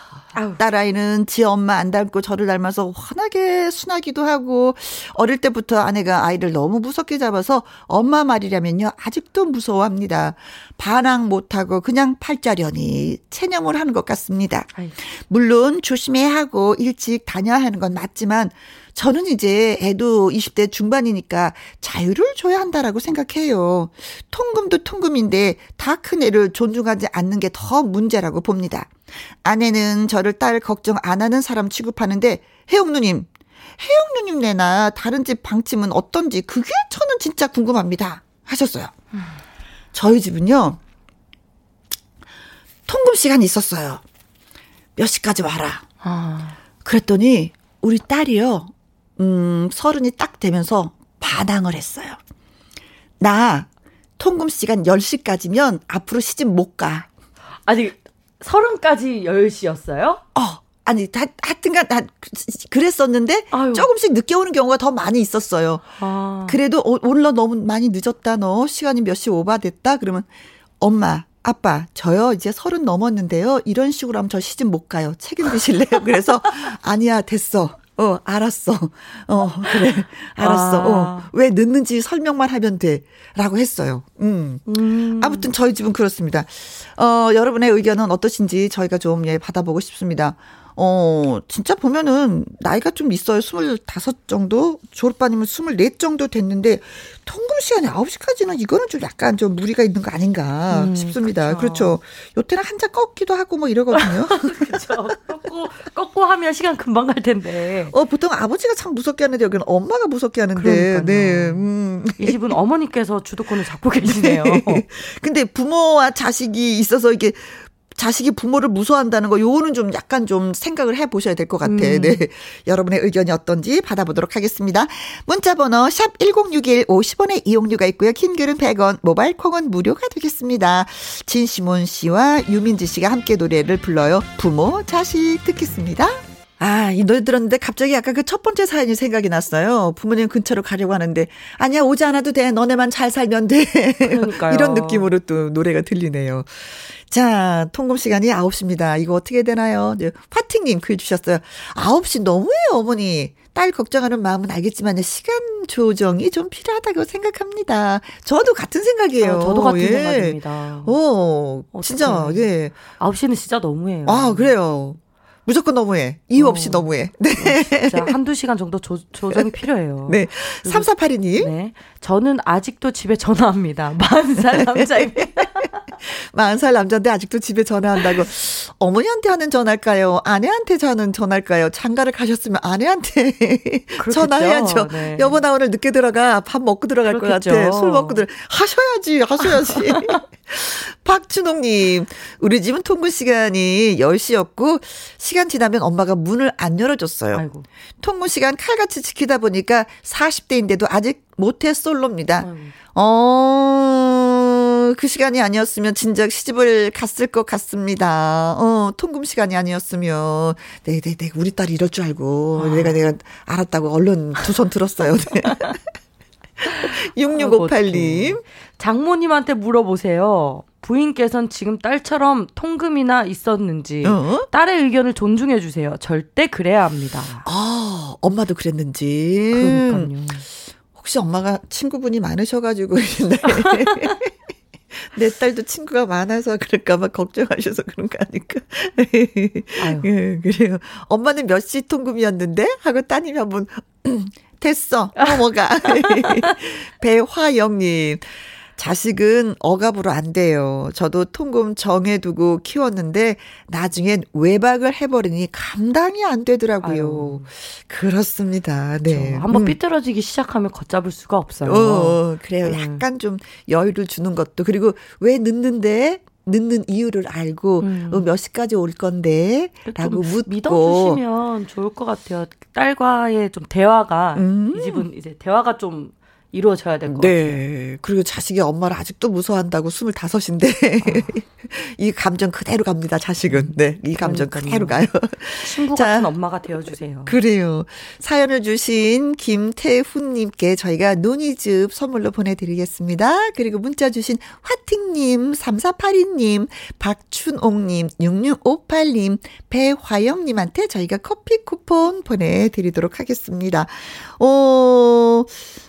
딸아이는 지 엄마 안 닮고 저를 닮아서 환하게 순하기도 하고, 어릴 때부터 아내가 아이를 너무 무섭게 잡아서 엄마 말이라면요 아직도 무서워합니다. 반항 못하고 그냥 팔자려니 체념을 하는 것 같습니다. 물론 조심해야 하고 일찍 다녀야 하는 건 맞지만 저는 이제 애도 이십 대 중반이니까 자유를 줘야 한다라고 생각해요. 통금도 통금인데 다 큰 애를 존중하지 않는 게 더 문제라고 봅니다. 아내는 저를 딸 걱정 안 하는 사람 취급하는데, 혜영 누님, 혜영 누님네나 다른 집 방침은 어떤지 그게 저는 진짜 궁금합니다. 하셨어요. 저희 집은요, 통금 시간이 있었어요. 몇 시까지 와라. 그랬더니 우리 딸이요, 음, 서른이 딱 되면서 반항을 했어요. 나 통금 시간 열 시까지면 앞으로 시집 못 가. 아니, 서른까지 열 시였어요? 어, 아니, 다, 하여튼간, 다 그랬었는데, 아유. 조금씩 늦게 오는 경우가 더 많이 있었어요. 아. 그래도, 올라 너무 많이 늦었다, 너. 시간이 몇 시 오바됐다? 그러면, 엄마, 아빠, 저요, 이제 서른 넘었는데요. 이런 식으로 하면 저 시집 못 가요. 책임지실래요? 그래서, 아니야, 됐어. 어, 알았어. 어, 그래. 알았어. 아. 어, 왜 늦는지 설명만 하면 돼. 라고 했어요. 음. 음. 아무튼 저희 집은 그렇습니다. 어, 여러분의 의견은 어떠신지 저희가 좀, 예, 받아보고 싶습니다. 어, 진짜 보면은, 나이가 좀 있어요. 스물다섯 정도? 졸업반이면 스물네 정도 됐는데, 통금 시간이 아홉 시까지는 이거는 좀 약간 좀 무리가 있는 거 아닌가 음, 싶습니다. 그렇죠. 그렇죠. 요때는 한자 꺾기도 하고 뭐 이러거든요. 그렇죠. 꺾고, 꺾고 하면 시간 금방 갈 텐데. 어, 보통 아버지가 참 무섭게 하는데, 여기는 엄마가 무섭게 하는데. 그러니까요. 네. 음. 이 집은 어머니께서 주도권을 잡고 계시네요. 네. 근데 부모와 자식이 있어서 이게, 자식이 부모를 무서워한다는 거, 요거는 좀 약간 좀 생각을 해보셔야 될 것 같아. 음. 네. 여러분의 의견이 어떤지 받아보도록 하겠습니다. 문자번호 샵 일공육일 오십 원의 이용료가 있고요. 킹글은 백 원, 모바일 콩은 무료가 되겠습니다. 진시몬 씨와 유민지 씨가 함께 노래를 불러요. 부모, 자식 듣겠습니다. 아, 이 노래 들었는데 갑자기 아까 그 첫 번째 사연이 생각이 났어요. 부모님 근처로 가려고 하는데, 아니야, 오지 않아도 돼. 너네만 잘 살면 돼. 그러니까요. 이런 느낌으로 또 노래가 들리네요. 자, 통금 시간이 아홉 시입니다. 이거 어떻게 되나요? 파팅님 글 주셨어요. 아홉 시 너무해요, 어머니. 딸 걱정하는 마음은 알겠지만 시간 조정이 좀 필요하다고 생각합니다. 저도 같은 생각이에요. 아, 저도 같은 예. 생각입니다. 어, 진짜, 예. 아홉 시는 진짜 너무해요. 아, 그래요. 무조건 너무해. 이유 없이 어. 너무해. 네. 어, 진짜 한두 시간 정도 조, 조정이 필요해요. 네. 삼사팔이 님. 네. 저는 아직도 집에 전화합니다. 마흔 살 남자입니다. 마흔 살 남자인데 아직도 집에 전화한다고. 어머니한테 하는 전화일까요? 아내한테 하는 전화일까요? 장가를 가셨으면 아내한테 전화해야죠. 네. 여보 나 오늘 늦게 들어가. 밥 먹고 들어갈 그렇겠죠. 것 같아. 술 먹고 들어. 하셔야지. 하셔야지. 박준옥님. 우리 집은 통근 시간이 열 시였고 시간 지나면 엄마가 문을 안 열어줬어요. 아이고. 통근 시간 칼같이 지키다 보니까 사십 대인데도 아직 모태 솔로입니다. 아이고. 어... 그 시간이 아니었으면 진작 시집을 갔을 것 같습니다. 어, 통금 시간이 아니었으면. 네, 네, 네. 우리 딸이 이럴 줄 알고. 아. 내가, 내가 알았다고 얼른 두 손 들었어요. 네. 육육오팔 님. 장모님한테 물어보세요. 부인께서는 지금 딸처럼 통금이나 있었는지 어? 딸의 의견을 존중해 주세요. 절대 그래야 합니다. 아, 엄마도 그랬는지. 그러니까요. 혹시 엄마가 친구분이 많으셔가지고. 네. 내 딸도 친구가 많아서 그럴까 봐 걱정하셔서 그런 거 아닐까. 예, 그래요. 엄마는 몇 시 통금이었는데 하고 따님이 한번 됐어 넘어가. 배화영님. 자식은 억압으로 안 돼요. 저도 통금 정해두고 키웠는데 나중엔 외박을 해버리니 감당이 안 되더라고요. 아유. 그렇습니다. 네. 그렇죠. 한번 음. 삐뚤어지기 시작하면 걷잡을 수가 없어요. 어, 그래요. 음. 약간 좀 여유를 주는 것도. 그리고 왜 늦는데? 늦는 이유를 알고 음. 어, 몇 시까지 올 건데 라고 묻고 믿어주시면 좋을 것 같아요. 딸과의 좀 대화가 음. 이 집은 이제 대화가 좀 이루어져야 될 것 네. 같아요. 네. 그리고 자식이 엄마를 아직도 무서워한다고 스물다섯인데 아. 이 감정 그대로 갑니다. 자식은. 네. 이 감정 그러니까요. 그대로 가요. 친구 같은 자, 엄마가 되어주세요. 그래요. 사연을 주신 김태훈님께 저희가 논이즙 선물로 보내드리겠습니다. 그리고 문자 주신 화팅님, 삼사팔이 님, 박춘옥님, 육육오팔 님, 배화영님한테 저희가 커피 쿠폰 보내드리도록 하겠습니다. 어,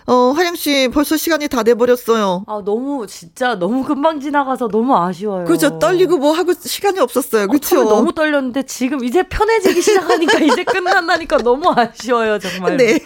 어, 화영 씨 벌써 시간이 다 돼버렸어요. 아, 너무 진짜 너무 금방 지나가서 너무 아쉬워요. 그렇죠. 떨리고 뭐 하고 시간이 없었어요. 그렇죠. 어, 너무 떨렸는데 지금 이제 편해지기 시작하니까 이제 끝난다니까 너무 아쉬워요 정말. 네.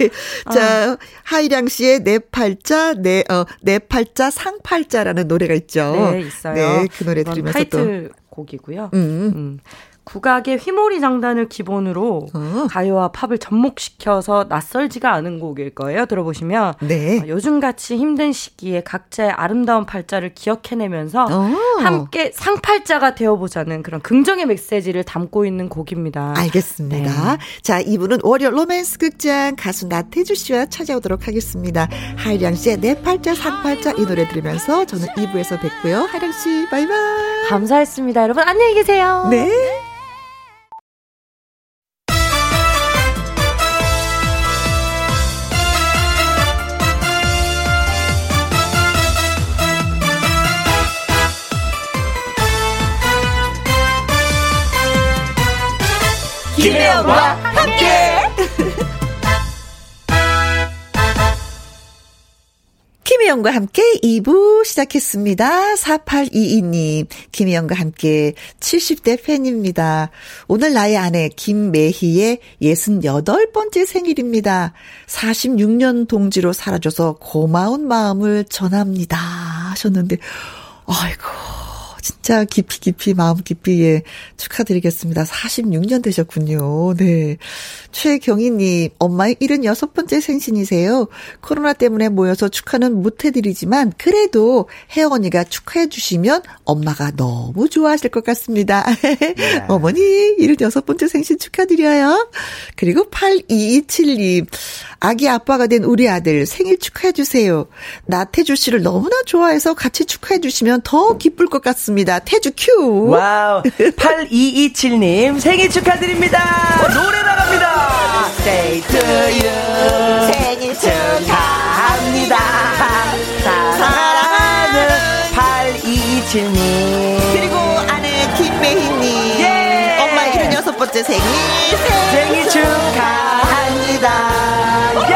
아. 자, 하이량 씨의 내 팔자 내 어 내 팔자 상팔자라는 노래가 있죠. 네, 있어요. 네, 그 노래 들으면서 타이틀 또 곡이고요. 음. 음. 국악의 휘모리 장단을 기본으로 어. 가요와 팝을 접목시켜서 낯설지가 않은 곡일 거예요. 들어보시면 네. 어, 요즘같이 힘든 시기에 각자의 아름다운 팔자를 기억해내면서 어. 함께 상팔자가 되어보자는 그런 긍정의 메시지를 담고 있는 곡입니다. 알겠습니다. 네. 자, 이분은 월요일 로맨스 극장 가수 나태주 씨와 찾아오도록 하겠습니다. 하이량 씨의 내 팔자 상팔자 이 노래 들으면서 저는 이 부에서 뵙고요. 하이량 씨 바이바이. 감사했습니다. 여러분 안녕히 계세요. 네. 김혜영과 함께 김혜영과 함께 이 부 시작했습니다. 사팔이이 님 김혜영과 함께 칠십 대 팬입니다. 오늘 나의 아내 김매희의 예순여덟 번째 생일입니다. 사십육 년 동지로 살아줘서 고마운 마음을 전합니다 하셨는데 아이고 진짜 깊이 깊이 마음 깊이 예, 축하드리겠습니다. 사십육 년 되셨군요. 네, 최경희님 엄마의 일흔여섯 번째 생신이세요. 코로나 때문에 모여서 축하는 못해드리지만 그래도 혜원이가 축하해 주시면 엄마가 너무 좋아하실 것 같습니다. 네. 어머니 일흔여섯 번째 생신 축하드려요. 그리고 팔이이칠 님 아기 아빠가 된 우리 아들 생일 축하해 주세요. 나태주 씨를 너무나 좋아해서 같이 축하해 주시면 더 기쁠 것 같습니다. 태주 큐. 와우. 팔이이칠 님 생일 축하드립니다. 노래 나갑니다. Say to you. 생일 축하합니다. 사랑하는 팔이이칠 님 그리고 아내 김매희님 예. 엄마 일흔여섯 번째 생일 생일 축하합니다. 예.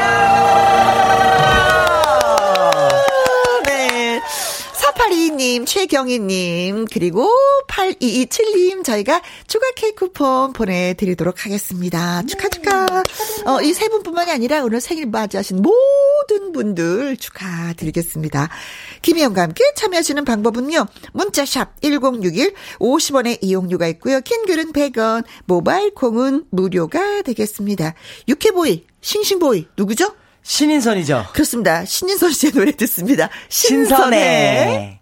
님, 최경희 님, 그리고 팔이이칠 님 저희가 추가 케이크 쿠폰 보내 드리도록 하겠습니다. 네. 축하 축하. 어, 이 세 분뿐만이 아니라 오늘 생일 맞이하신 모든 분들 축하드리겠습니다. 김희영과 함께 참여하시는 방법은요. 문자샵 일공육일 오십 원의 이용료가 있고요. 킹글은 백 원, 모바일 콩은 무료가 되겠습니다. 유쾌보이, 싱싱보이 누구죠? 신인선이죠. 그렇습니다. 신인선 씨의 노래 듣습니다. 신선해. 신선해.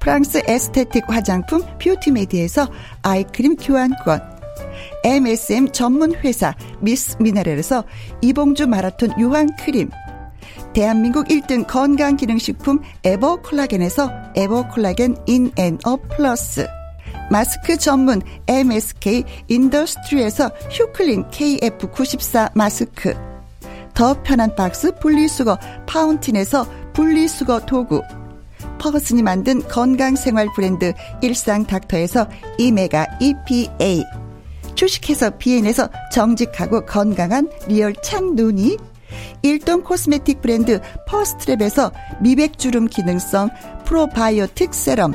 프랑스 에스테틱 화장품 뷰티메디에서 아이크림 교환권, 엠에스엠 전문회사 미스미네랄에서 이봉주 마라톤 유황크림, 대한민국 일 등 건강기능식품 에버콜라겐에서 에버콜라겐 인앤어 플러스, 마스크 전문 엠에스케이 인더스트리에서 휴클린 케이에프 구십사 마스크, 더 편한 박스 분리수거 파운틴에서 분리수거 도구, 퍼거슨이 만든 건강생활 브랜드 일상닥터에서 이메가 이피에이, 주식회사 비엔에서 정직하고 건강한 리얼 참누니, 일동 코스메틱 브랜드 퍼스트랩에서 미백주름 기능성 프로바이오틱 세럼,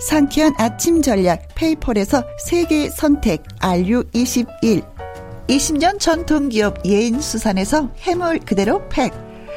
상쾌한 아침 전략 페이펄에서 세계 선택 알유 이십일, 이십 년 전통기업 예인수산에서 해물 그대로 팩,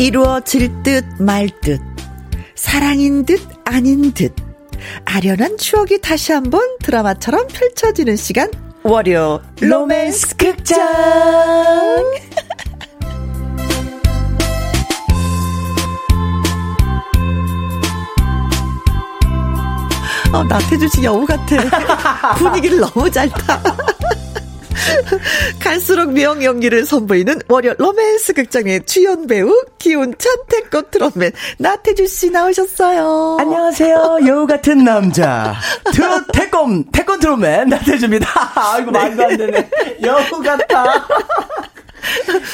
이루어질 듯 말 듯, 사랑인 듯 아닌 듯, 아련한 추억이 다시 한번 드라마처럼 펼쳐지는 시간, 월요 로맨스 극장. 어, 나태주 씨 여우 같아. 분위기를 너무 잘 타. 갈수록 미형 연기를 선보이는 월요 로맨스 극장의 출연 배우 기운찬 태권 트롯맨 나태주 씨 나오셨어요. 안녕하세요. 여우 같은 남자 트롯 태권 태권 트롯맨 나태주입니다. 아이고 네. 말도 안 되네. 여우 같아.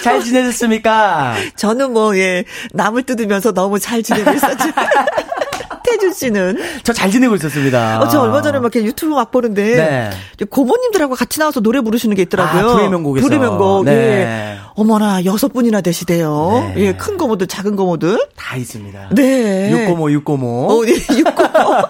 잘 지내셨습니까? 저는 뭐 예 나물 뜯으면서 너무 잘 지내고 있었죠. 태준 씨는? 저 잘 지내고 있었습니다. 어, 저 얼마 전에 막 이렇게 유튜브 막 보는데 네. 고모님들하고 같이 나와서 노래 부르시는 게 있더라고요. 아, 불의 명곡에서. 불의 명곡. 네. 예. 어머나 여섯 분이나 되시대요. 네. 예, 큰 고모들, 작은 고모들 다 있습니다. 네. 육고모, 육고모. 어, 예, 육고모.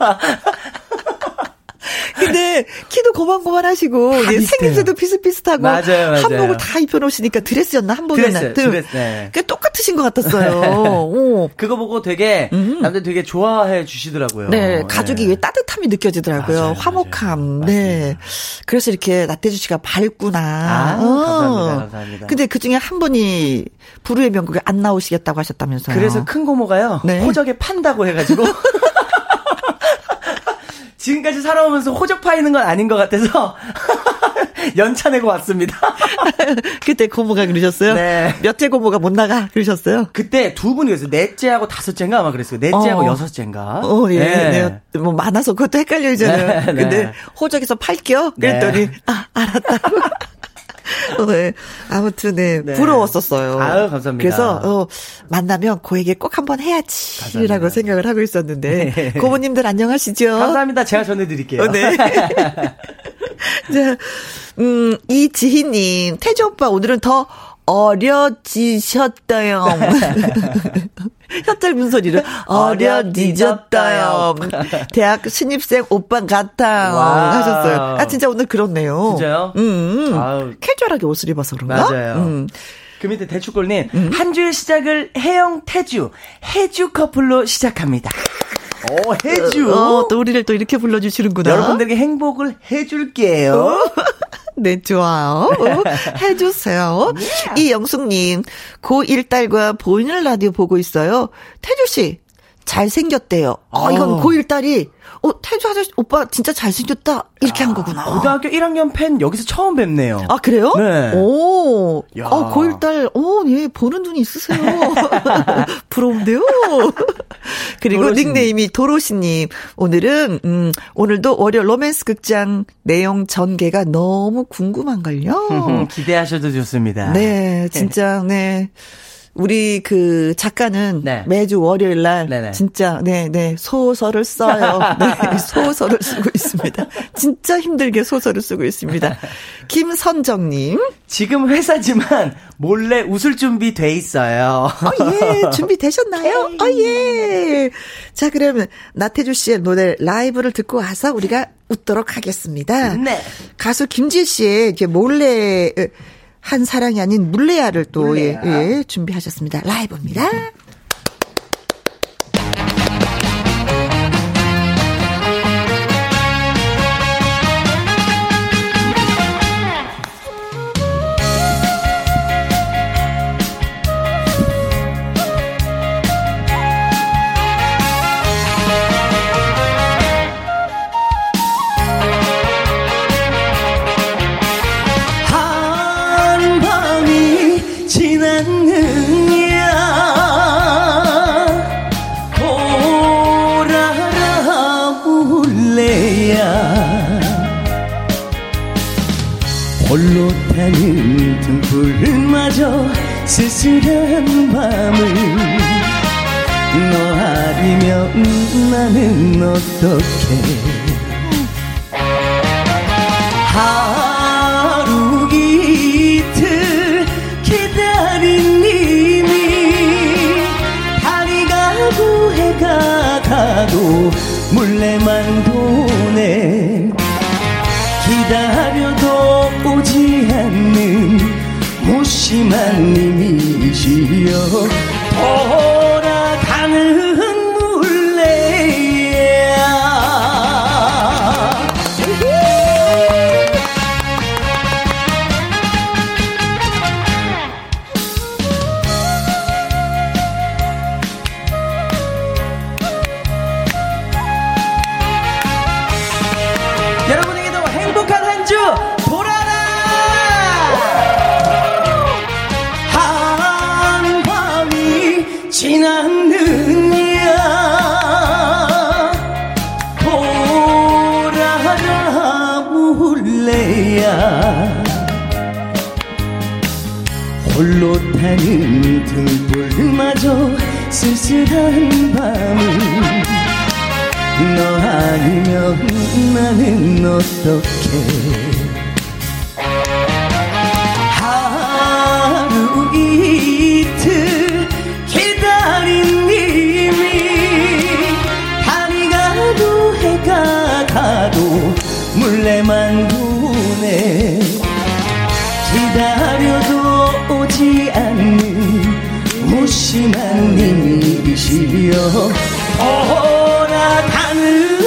근데 키도 고만고만하시고 예, 생김새도 비슷비슷하고 맞아요, 맞아요. 한복을 다 입혀놓으시니까 드레스였나 한복이나 드레스, 드레스 네. 그러니까 똑같으신 것 같았어요. 그거 보고 되게 음. 남들 되게 좋아해 주시더라고요. 네, 네. 가족이 왜 따뜻함이 느껴지더라고요. 맞아요, 화목함. 맞아요. 네, 그래서 이렇게 나태주 씨가 밝구나. 아, 어. 감사합니다, 감사합니다. 근데 그 중에 한 분이 불후의 명곡에 안 나오시겠다고 하셨다면서요. 그래서 큰 고모가요 네. 호적에 판다고 해가지고. 지금까지 살아오면서 호적 파이는 건 아닌 것 같아서 연차 내고 왔습니다. 그때 고모가 그러셨어요? 네. 몇째 고모가 못 나가 그러셨어요? 그때 두 분이 그랬어요. 넷째하고 다섯째인가 아마 그랬어요. 넷째하고 어. 여섯째인가. 어, 예. 네. 네. 뭐 많아서 그것도 헷갈려잖아요. 네. 근데 네. 호적에서 팔게요. 그랬더니 네. 아 알았다고. 네. 아무튼, 네. 네. 부러웠었어요. 아유, 감사합니다. 그래서, 어, 만나면 고에게 꼭 한번 해야지. 감사합니다. 라고 생각을 하고 있었는데. 네. 고모님들 안녕하시죠? 감사합니다. 제가 전해드릴게요. 어, 네. 자, 음, 이지희님, 태주 오빠 오늘은 더 어려지셨다요. 혀짧은 소리로 어려지셨다요. 대학 신입생 오빠 같아요. 하셨어요. 아 진짜 오늘 그렇네요. 진짜요? 음, 음. 캐주얼하게 옷을 입어서 그런가? 맞아요. 음. 그 밑에 대축골님 음? 한 주의 시작을 해영 태주 해주 커플로 시작합니다. 어, 해주. 어, 또 우리를 또 이렇게 불러주시는구나. 여러분들에게 행복을 해줄게요. 네, 좋아요. 해주세요. Yeah. 이영숙님, 고일 딸과 보이는 라디오 보고 있어요. 태주씨, 잘생겼대요. 어, 이건 어. 고일 딸이, 어, 태주 아저씨, 오빠 진짜 잘생겼다. 이렇게 야, 한 거구나. 고등학교 일 학년 팬 여기서 처음 뵙네요. 아, 그래요? 네. 오. 야. 어, 고일 딸, 오, 예, 보는 눈이 있으세요. 부러운데요? 그리고 도로시. 닉네임이 도로시님. 오늘은, 음, 오늘도 월요 로맨스 극장 내용 전개가 너무 궁금한걸요. 기대하셔도 좋습니다. 네, 진짜, 네. 우리 그 작가는 네. 매주 월요일 날 네네. 진짜 네네 소설을 써요. 네, 소설을 쓰고 있습니다. 진짜 힘들게 소설을 쓰고 있습니다. 김선정님 지금 회사지만 몰래 웃을 준비 돼 있어요. 어예 준비 되셨나요? 어예. 자 그러면 나태주 씨의 노래 라이브를 듣고 와서 우리가 웃도록 하겠습니다. 네. 가수 김지혜 씨의 이렇게 몰래 한 사랑이 아닌 물레야를 또 물레야. 예, 예, 준비하셨습니다. 라이브입니다. 홀로 타는 등불마저 쓸쓸한 밤을 너 아니면 나는 어떡해 하루 이틀 기다린 님이 달이 가고 해가 가도 물레만 보내 기다려도 오지 않는 무심한 님이시여 돌아가는 물레야 여러분에게도 행복한 한 주 지났느냐 돌아라 물레야 홀로 타는 등불마저 쓸쓸한 밤은 너 아니면 나는 어떡해 하루 이틀 물레만 보내 기다려도 오지 않는 무심한 님이시여 돌아가는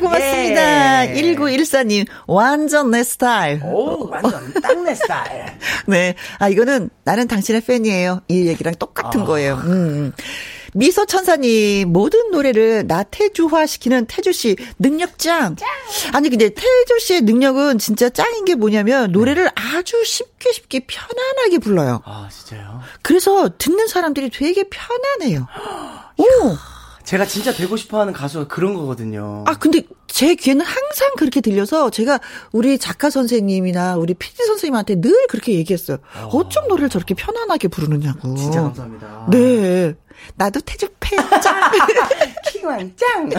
고맙습니다. 예. 일구일사님 완전 내 스타일. 오 완전 딱 내 스타일. 네. 아 이거는 나는 당신의 팬이에요. 이 얘기랑 똑같은 어. 거예요. 음. 미소천사님 모든 노래를 나태주화시키는 태주씨 능력짱. 짱. 아니 근데 태주씨의 능력은 진짜 짱인 게 뭐냐면 노래를 네. 아주 쉽게 쉽게 편안하게 불러요. 아 진짜요? 그래서 듣는 사람들이 되게 편안해요. 오. 제가 진짜 되고 싶어하는 가수가 그런 거거든요. 아 근데 제 귀에는 항상 그렇게 들려서 제가 우리 작가 선생님이나 우리 피디 선생님한테 늘 그렇게 얘기했어요. 어. 어쩜 노래를 저렇게 편안하게 부르느냐고. 진짜 감사합니다. 네. 나도 태주패 짱. 킹왕 짱.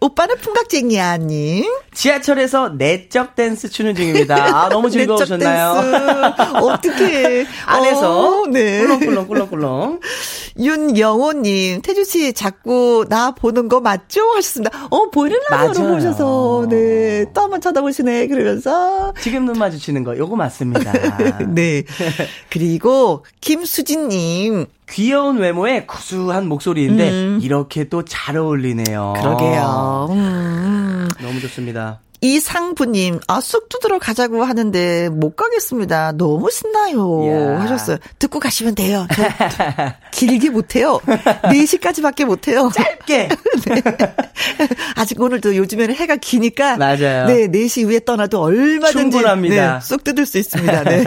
오빠는 풍각쟁이야 님. 지하철에서 내적 댄스 추는 중입니다. 아, 너무 즐거우셨나요? 어떻게 안에서 어, 네. 꿀렁꿀렁 꿀렁꿀렁. 윤영호님, 태주씨 자꾸 나 보는 거 맞죠? 하셨습니다. 어 보이는 라디오로 보셔서 네, 또 한번 쳐다보시네 그러면서 지금 눈 마주치는 거 요거 맞습니다. 네. 그리고 김수진님, 귀여운 외모에 구수한 목소리인데 음. 이렇게 또 잘 어울리네요. 그러게요. 음. 너무 좋습니다. 이상부님, 아, 쑥 두드러 가자고 하는데 못 가겠습니다. 너무 신나요. 야. 하셨어요. 듣고 가시면 돼요. 저, 길게 못해요. 네 시까지밖에 못해요. 짧게. 네. 아직 오늘도 요즘에는 해가 기니까. 맞아요. 네, 네 시 이후에 떠나도 얼마든지. 충분합니다. 네, 쑥 뜯을 수 있습니다. 네.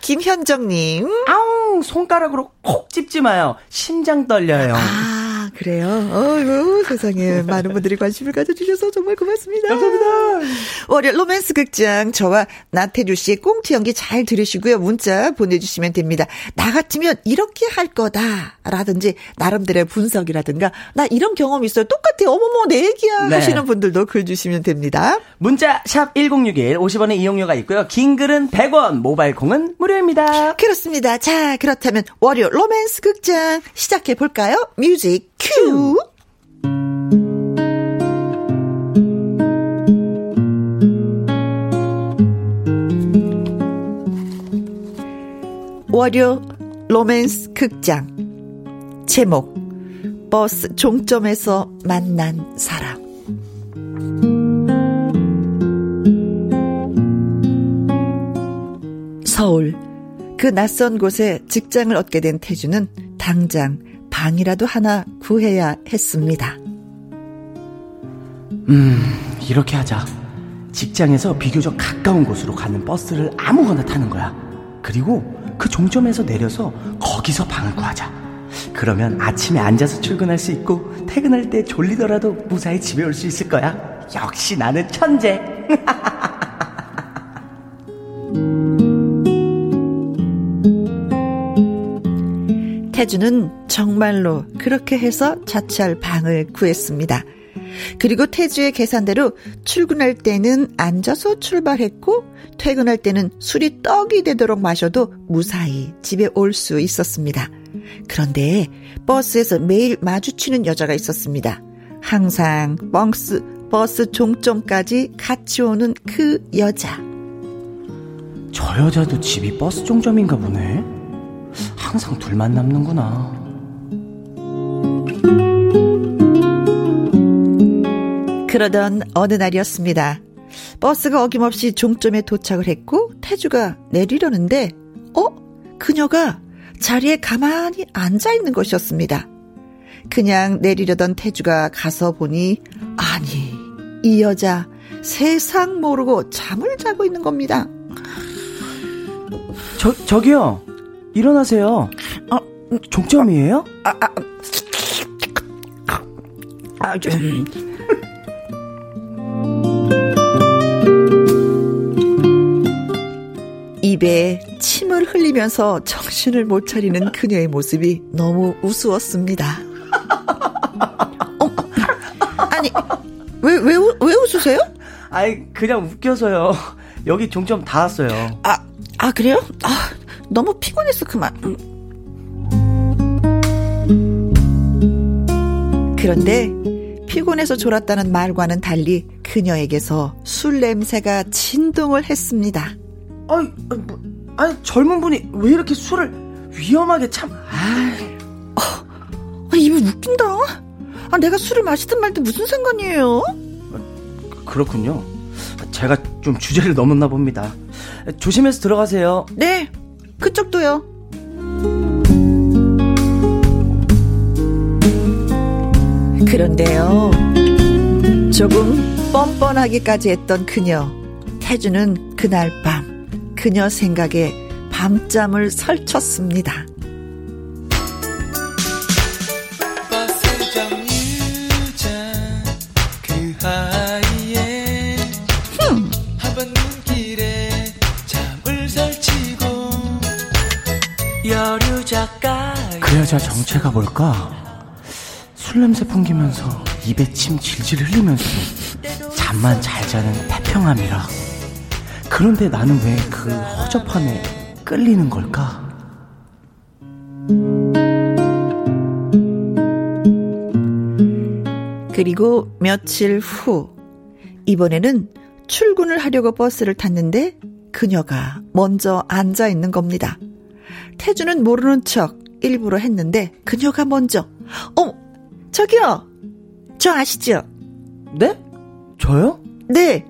김현정님, 아웅, 손가락으로 콕 찝지 마요. 심장 떨려요. 아, 그래요? 어이구, 세상에. 많은 분들이 관심을 가져주셔서 정말 고맙습니다. 감사합니다. 월요일 로맨스 극장, 저와 나태주 씨의 꽁트 연기 잘 들으시고요. 문자 보내주시면 됩니다. 나 같으면 이렇게 할 거다라든지, 나름대로의 분석이라든가, 나 이런 경험 있어요. 똑같아. 어머머, 내 얘기야. 네. 하시는 분들도 글 주시면 됩니다. 문자, 샵 일공육일, 오십 원의 이용료가 있고요. 긴 글은 백 원, 모바일 콩은 무료. 입니다. 그렇습니다. 자, 그렇다면 월요 로맨스 극장 시작해 볼까요? 뮤직 큐. 월요 로맨스 극장 제목, 버스 종점에서 만난 사람. 서울, 그 낯선 곳에 직장을 얻게 된 태주는 당장 방이라도 하나 구해야 했습니다. 음, 이렇게 하자. 직장에서 비교적 가까운 곳으로 가는 버스를 아무거나 타는 거야. 그리고 그 종점에서 내려서 거기서 방을 구하자. 그러면 아침에 앉아서 출근할 수 있고 퇴근할 때 졸리더라도 무사히 집에 올 수 있을 거야. 역시 나는 천재. 태주는 정말로 그렇게 해서 자취할 방을 구했습니다. 그리고 태주의 계산대로 출근할 때는 앉아서 출발했고 퇴근할 때는 술이 떡이 되도록 마셔도 무사히 집에 올 수 있었습니다. 그런데 버스에서 매일 마주치는 여자가 있었습니다. 항상 버스, 버스 종점까지 같이 오는 그 여자. 저 여자도 집이 버스 종점인가 보네. 항상 둘만 남는구나. 그러던 어느 날이었습니다. 버스가 어김없이 종점에 도착을 했고 태주가 내리려는데 어? 그녀가 자리에 가만히 앉아있는 것이었습니다. 그냥 내리려던 태주가 가서 보니 아니, 이 여자 세상 모르고 잠을 자고 있는 겁니다. 저, 저기요, 일어나세요. 아, 종점이에요? 아, 아, 아, 아, 저... 입에 침을 흘리면서 정신을 못 차리는 그녀의 모습이 너무 우스웠습니다. 어? 아니, 왜, 왜, 왜 웃으세요? 아니, 그냥 웃겨서요. 여기 종점 다 왔어요. 아, 아, 그래요? 아. 너무 피곤해서 그만. 그런데 피곤해서 졸았다는 말과는 달리 그녀에게서 술 냄새가 진동을 했습니다. 아니, 뭐, 아니 젊은 분이 왜 이렇게 술을 위험하게 참. 아, 어, 입이 웃긴다. 아, 내가 술을 마시든 말든 무슨 상관이에요? 그렇군요. 제가 좀 주제를 넘었나 봅니다. 조심해서 들어가세요. 네. 그쪽도요. 그런데요, 조금 뻔뻔하기까지 했던 그녀. 태주는 그날 밤 그녀 생각에 밤잠을 설쳤습니다. 그 여자 정체가 뭘까? 술 냄새 풍기면서 입에 침 질질 흘리면서 잠만 잘 자는 태평함이라. 그런데 나는 왜 그 허접함에 끌리는 걸까? 그리고 며칠 후, 이번에는 출근을 하려고 버스를 탔는데 그녀가 먼저 앉아 있는 겁니다. 태주는 모르는 척 일부러 했는데 그녀가 먼저, 어, 저기요, 저 아시죠? 네? 저요? 네.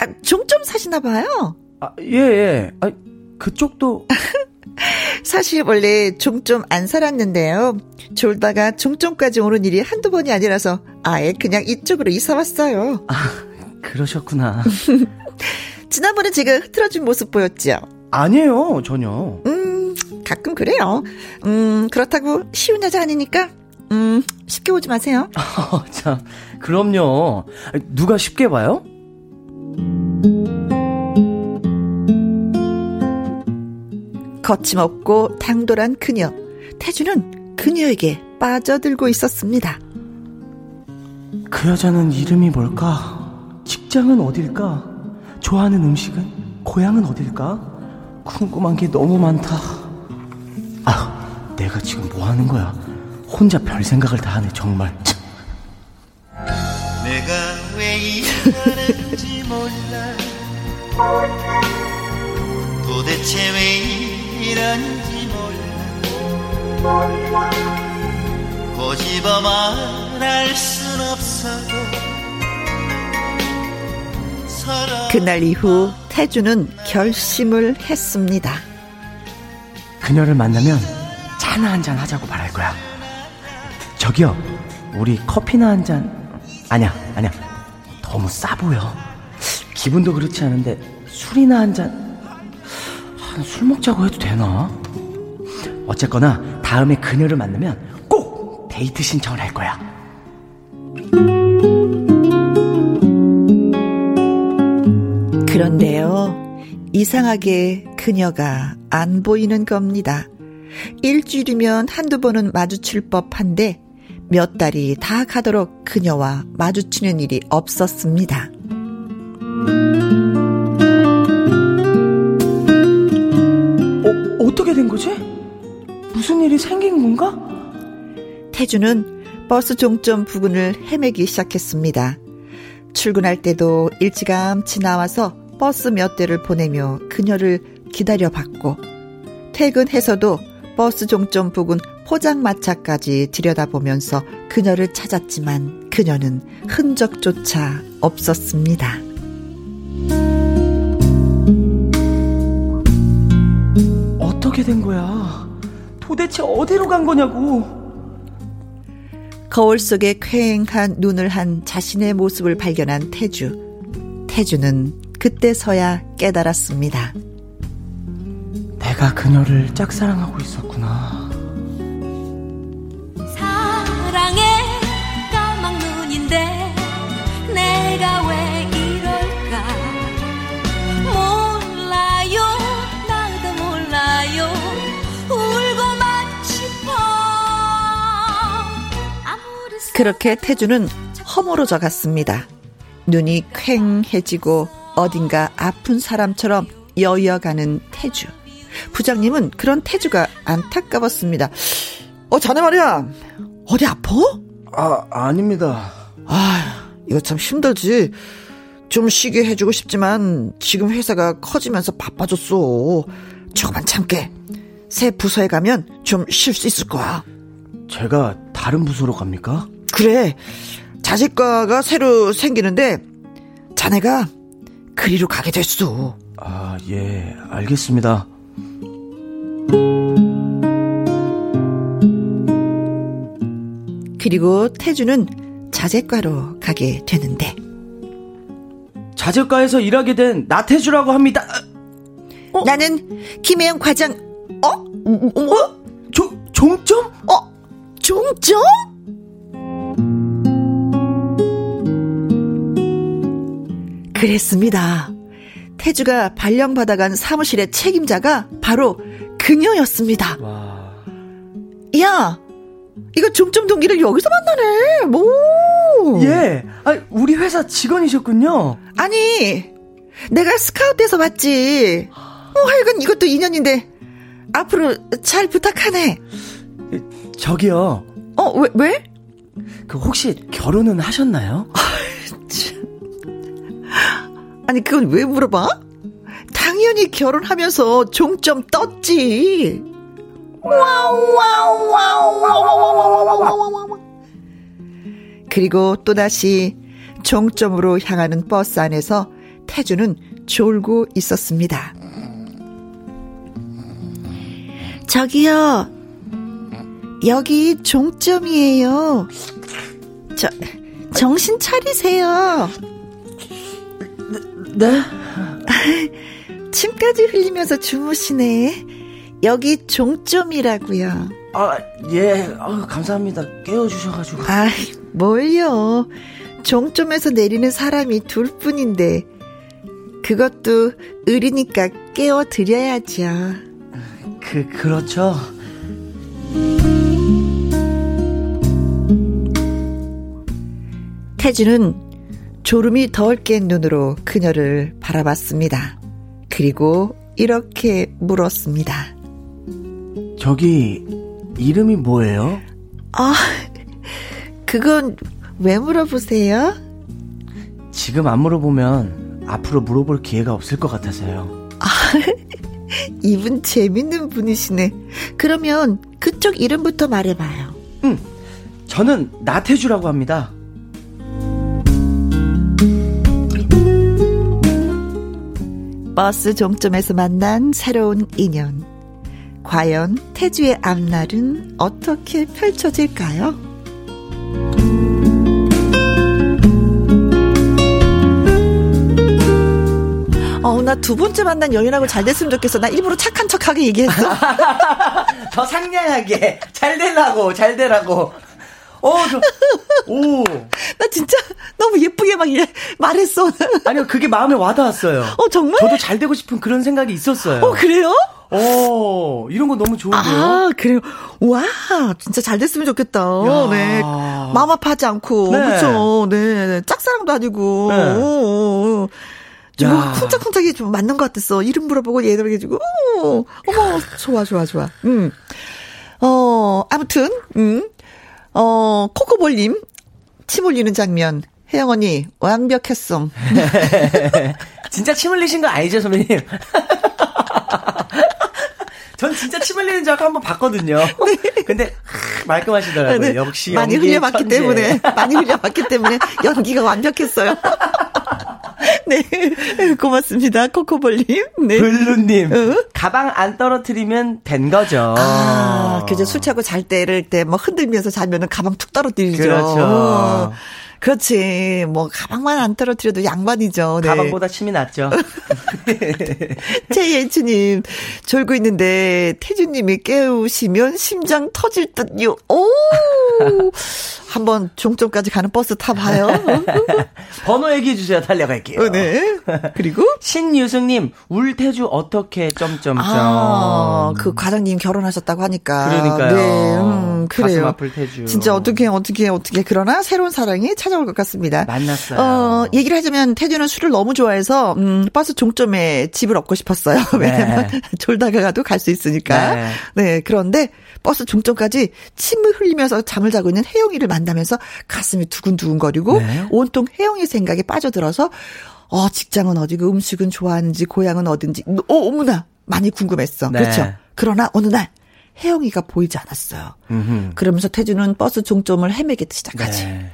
아, 종점 사시나 봐요. 아, 예, 예. 아, 그쪽도. 사실 원래 종점 안 살았는데요. 졸다가 종점까지 오는 일이 한두 번이 아니라서 아예 그냥 이쪽으로 이사 왔어요. 아, 그러셨구나. 지난번에 제가 흐트러진 모습 보였죠? 아니에요, 전혀. 음, 가끔 그래요. 음, 그렇다고 쉬운 여자 아니니까 음, 쉽게 오지 마세요. 어, 자, 그럼요. 누가 쉽게 봐요? 거침없고 당돌한 그녀. 태주는 그녀에게 빠져들고 있었습니다. 그 여자는 이름이 뭘까? 직장은 어딜까? 좋아하는 음식은? 고향은 어딜까? 궁금한 게 너무 많다. 아, 내가 지금 뭐 하는 거야? 혼자 별 생각을 다 하네, 정말. 내가 왜 이러는지 몰라. 도대체 왜 이런지 몰라. 꼬집어 말할 순 없어도. 그날 이후 태주는 결심을 했습니다. 그녀를 만나면 차나 한잔 하자고 말할 거야. 저기요, 우리 커피나 한잔. 아니야, 아니야, 너무 싸 보여. 기분도 그렇지 않은데 술이나 한잔. 술 먹자고 해도 되나? 어쨌거나 다음에 그녀를 만나면 꼭 데이트 신청을 할 거야. 그런데요, 이상하게 그녀가 안 보이는 겁니다. 일주일이면 한두 번은 마주칠 법한데 몇 달이 다 가도록 그녀와 마주치는 일이 없었습니다. 어떻게 된 거지? 무슨 일이 생긴 건가? 태주는 버스 종점 부근을 헤매기 시작했습니다. 출근할 때도 일찌감치 나와서 버스 몇 대를 보내며 그녀를 기다려봤고, 퇴근해서도 버스 종점 부근 포장마차까지 들여다보면서 그녀를 찾았지만 그녀는 흔적조차 없었습니다. 어떻게 된 거야? 도대체 어디로 간 거냐고. 거울 속에 퀭한 눈을 한 자신의 모습을 발견한 태주. 태주는 그때서야 깨달았습니다. 내가 그녀를 짝사랑하고 있었구나. 사랑의 까만 눈인데 내가 왜 이럴까. 몰라요, 몰라요, 울고만 싶어. 그렇게 태주는 허물어져 갔습니다. 눈이 퀭해지고 어딘가 아픈 사람처럼 여여가는 태주. 부장님은 그런 태주가 안타까웠습니다. 어, 자네 말이야, 어디 아파? 아, 아닙니다. 아, 이거 참 힘들지. 좀 쉬게 해주고 싶지만 지금 회사가 커지면서 바빠졌어. 조금만 참게. 새 부서에 가면 좀 쉴 수 있을 거야. 제가 다른 부서로 갑니까? 그래. 자식과가 새로 생기는데 자네가 그리로 가게 됐어. 아, 예, 알겠습니다. 그리고 태주는 자재과로 가게 되는데, 자재과에서 일하게 된 나태주라고 합니다. 어? 나는 김혜영 과장. 어? 어? 종, 종점? 어? 종점? 그랬습니다. 태주가 발령받아간 사무실의 책임자가 바로 그녀였습니다. 와. 야, 이거 중점 동기를 여기서 만나네. 뭐? 예. 아, 우리 회사 직원이셨군요. 아니, 내가 스카우트해서 봤지. 어, 하여간 이것도 인연인데 앞으로 잘 부탁하네. 저기요. 어, 왜? 왜? 그 혹시 결혼은 하셨나요? 아니, 그건 왜 물어봐? 당연히 결혼하면서 종점 떴지. 와우, 와우, 와우, 와우, 와우, 와우. 그리고 또다시 종점으로 향하는 버스 안에서 태주는 졸고 있었습니다. 저기요, 여기 종점이에요. 저, 정신 차리세요. 네? 침까지 흘리면서 주무시네. 여기 종점이라고요. 아, 예. 아, 감사합니다. 깨워주셔가지고. 아, 뭘요. 종점에서 내리는 사람이 둘뿐인데 그것도 의리니까 깨워드려야죠. 그, 그렇죠. 태주는 졸음이 덜 깬 눈으로 그녀를 바라봤습니다. 그리고 이렇게 물었습니다. 저기 이름이 뭐예요? 아, 그건 왜 물어보세요? 지금 안 물어보면 앞으로 물어볼 기회가 없을 것 같아서요. 아, 이분 재밌는 분이시네. 그러면 그쪽 이름부터 말해봐요. 응, 저는 나태주라고 합니다. 버스 종점에서 만난 새로운 인연. 과연 태주의 앞날은 어떻게 펼쳐질까요? 어우, 나 두 번째 만난 연인하고 잘 됐으면 좋겠어. 나 일부러 착한 척하게 얘기했어. 더 상냥하게. 잘 되라고, 잘 되라고. 어, 저, 오. 나 진짜 너무 예쁘게 막 말했어. 아니요, 그게 마음에 와닿았어요. 어, 정말? 저도 잘 되고 싶은 그런 생각이 있었어요. 어, 그래요? 어, 이런 거 너무 좋은데요? 아, 그래요? 와, 진짜 잘 됐으면 좋겠다. 야. 네. 마음 아파하지 않고. 네. 그렇죠. 네. 짝사랑도 아니고. 네. 오, 오. 좀 쿵짝쿵짝이 좀 맞는 것 같았어. 이름 물어보고 얘들 해주고. 어머, 좋아, 좋아, 좋아. 음. 어, 아무튼, 음. 어, 코코볼님, 침 흘리는 장면. 혜영 언니, 완벽했음. 진짜 침 흘리신 거 아니죠, 선배님? 전 진짜 침 흘리는 적 한번 봤거든요. 네. 근데, 하, 말끔하시더라고요. 네. 역시. 많이 흘려봤기 천재. 때문에, 많이 흘려봤기 때문에 연기가 완벽했어요. 네. 고맙습니다. 코코볼님. 네. 블루님. 어? 가방 안 떨어뜨리면 된 거죠. 아, 그죠. 술 취하고 잘 때를 때 뭐 흔들면서 자면은 가방 툭 떨어뜨리죠. 그렇죠. 어. 그렇지. 뭐, 가방만 안 떨어뜨려도 양반이죠. 네. 가방보다 침이 낫죠. 제이에이치님, 졸고 있는데, 태주님이 깨우시면 심장 터질 듯요. 오! 한번 종점까지 가는 버스 타봐요. 번호 얘기해주세요. 달려갈게요. 네. 그리고? 신유승님, 울태주 어떻게, 점점점. 아, 그 과장님 결혼하셨다고 하니까. 그러니까요. 네, 음, 그래요. 가슴 아플 태주. 진짜 어떻게, 어떻게, 어떻게. 그러나, 새로운 사랑이 찾아 올 것 같습니다. 만났어요. 어, 얘기를 하자면 태주는 술을 너무 좋아해서 음, 버스 종점에 집을 얻고 싶었어요. 왜냐면 네. 졸다가 가도 갈 수 있으니까. 네. 네. 그런데 버스 종점까지 침을 흘리면서 잠을 자고 있는 혜영이를 만나면서 가슴이 두근두근거리고 네. 온통 혜영이 생각에 빠져들어서 어, 직장은 어디고 음식은 좋아하는지 고향은 어딘지 오, 어머나 많이 궁금했어. 네. 그렇죠. 그러나 어느 날 혜영이가 보이지 않았어요. 음흠. 그러면서 태주는 버스 종점을 헤매기 시작하지. 네.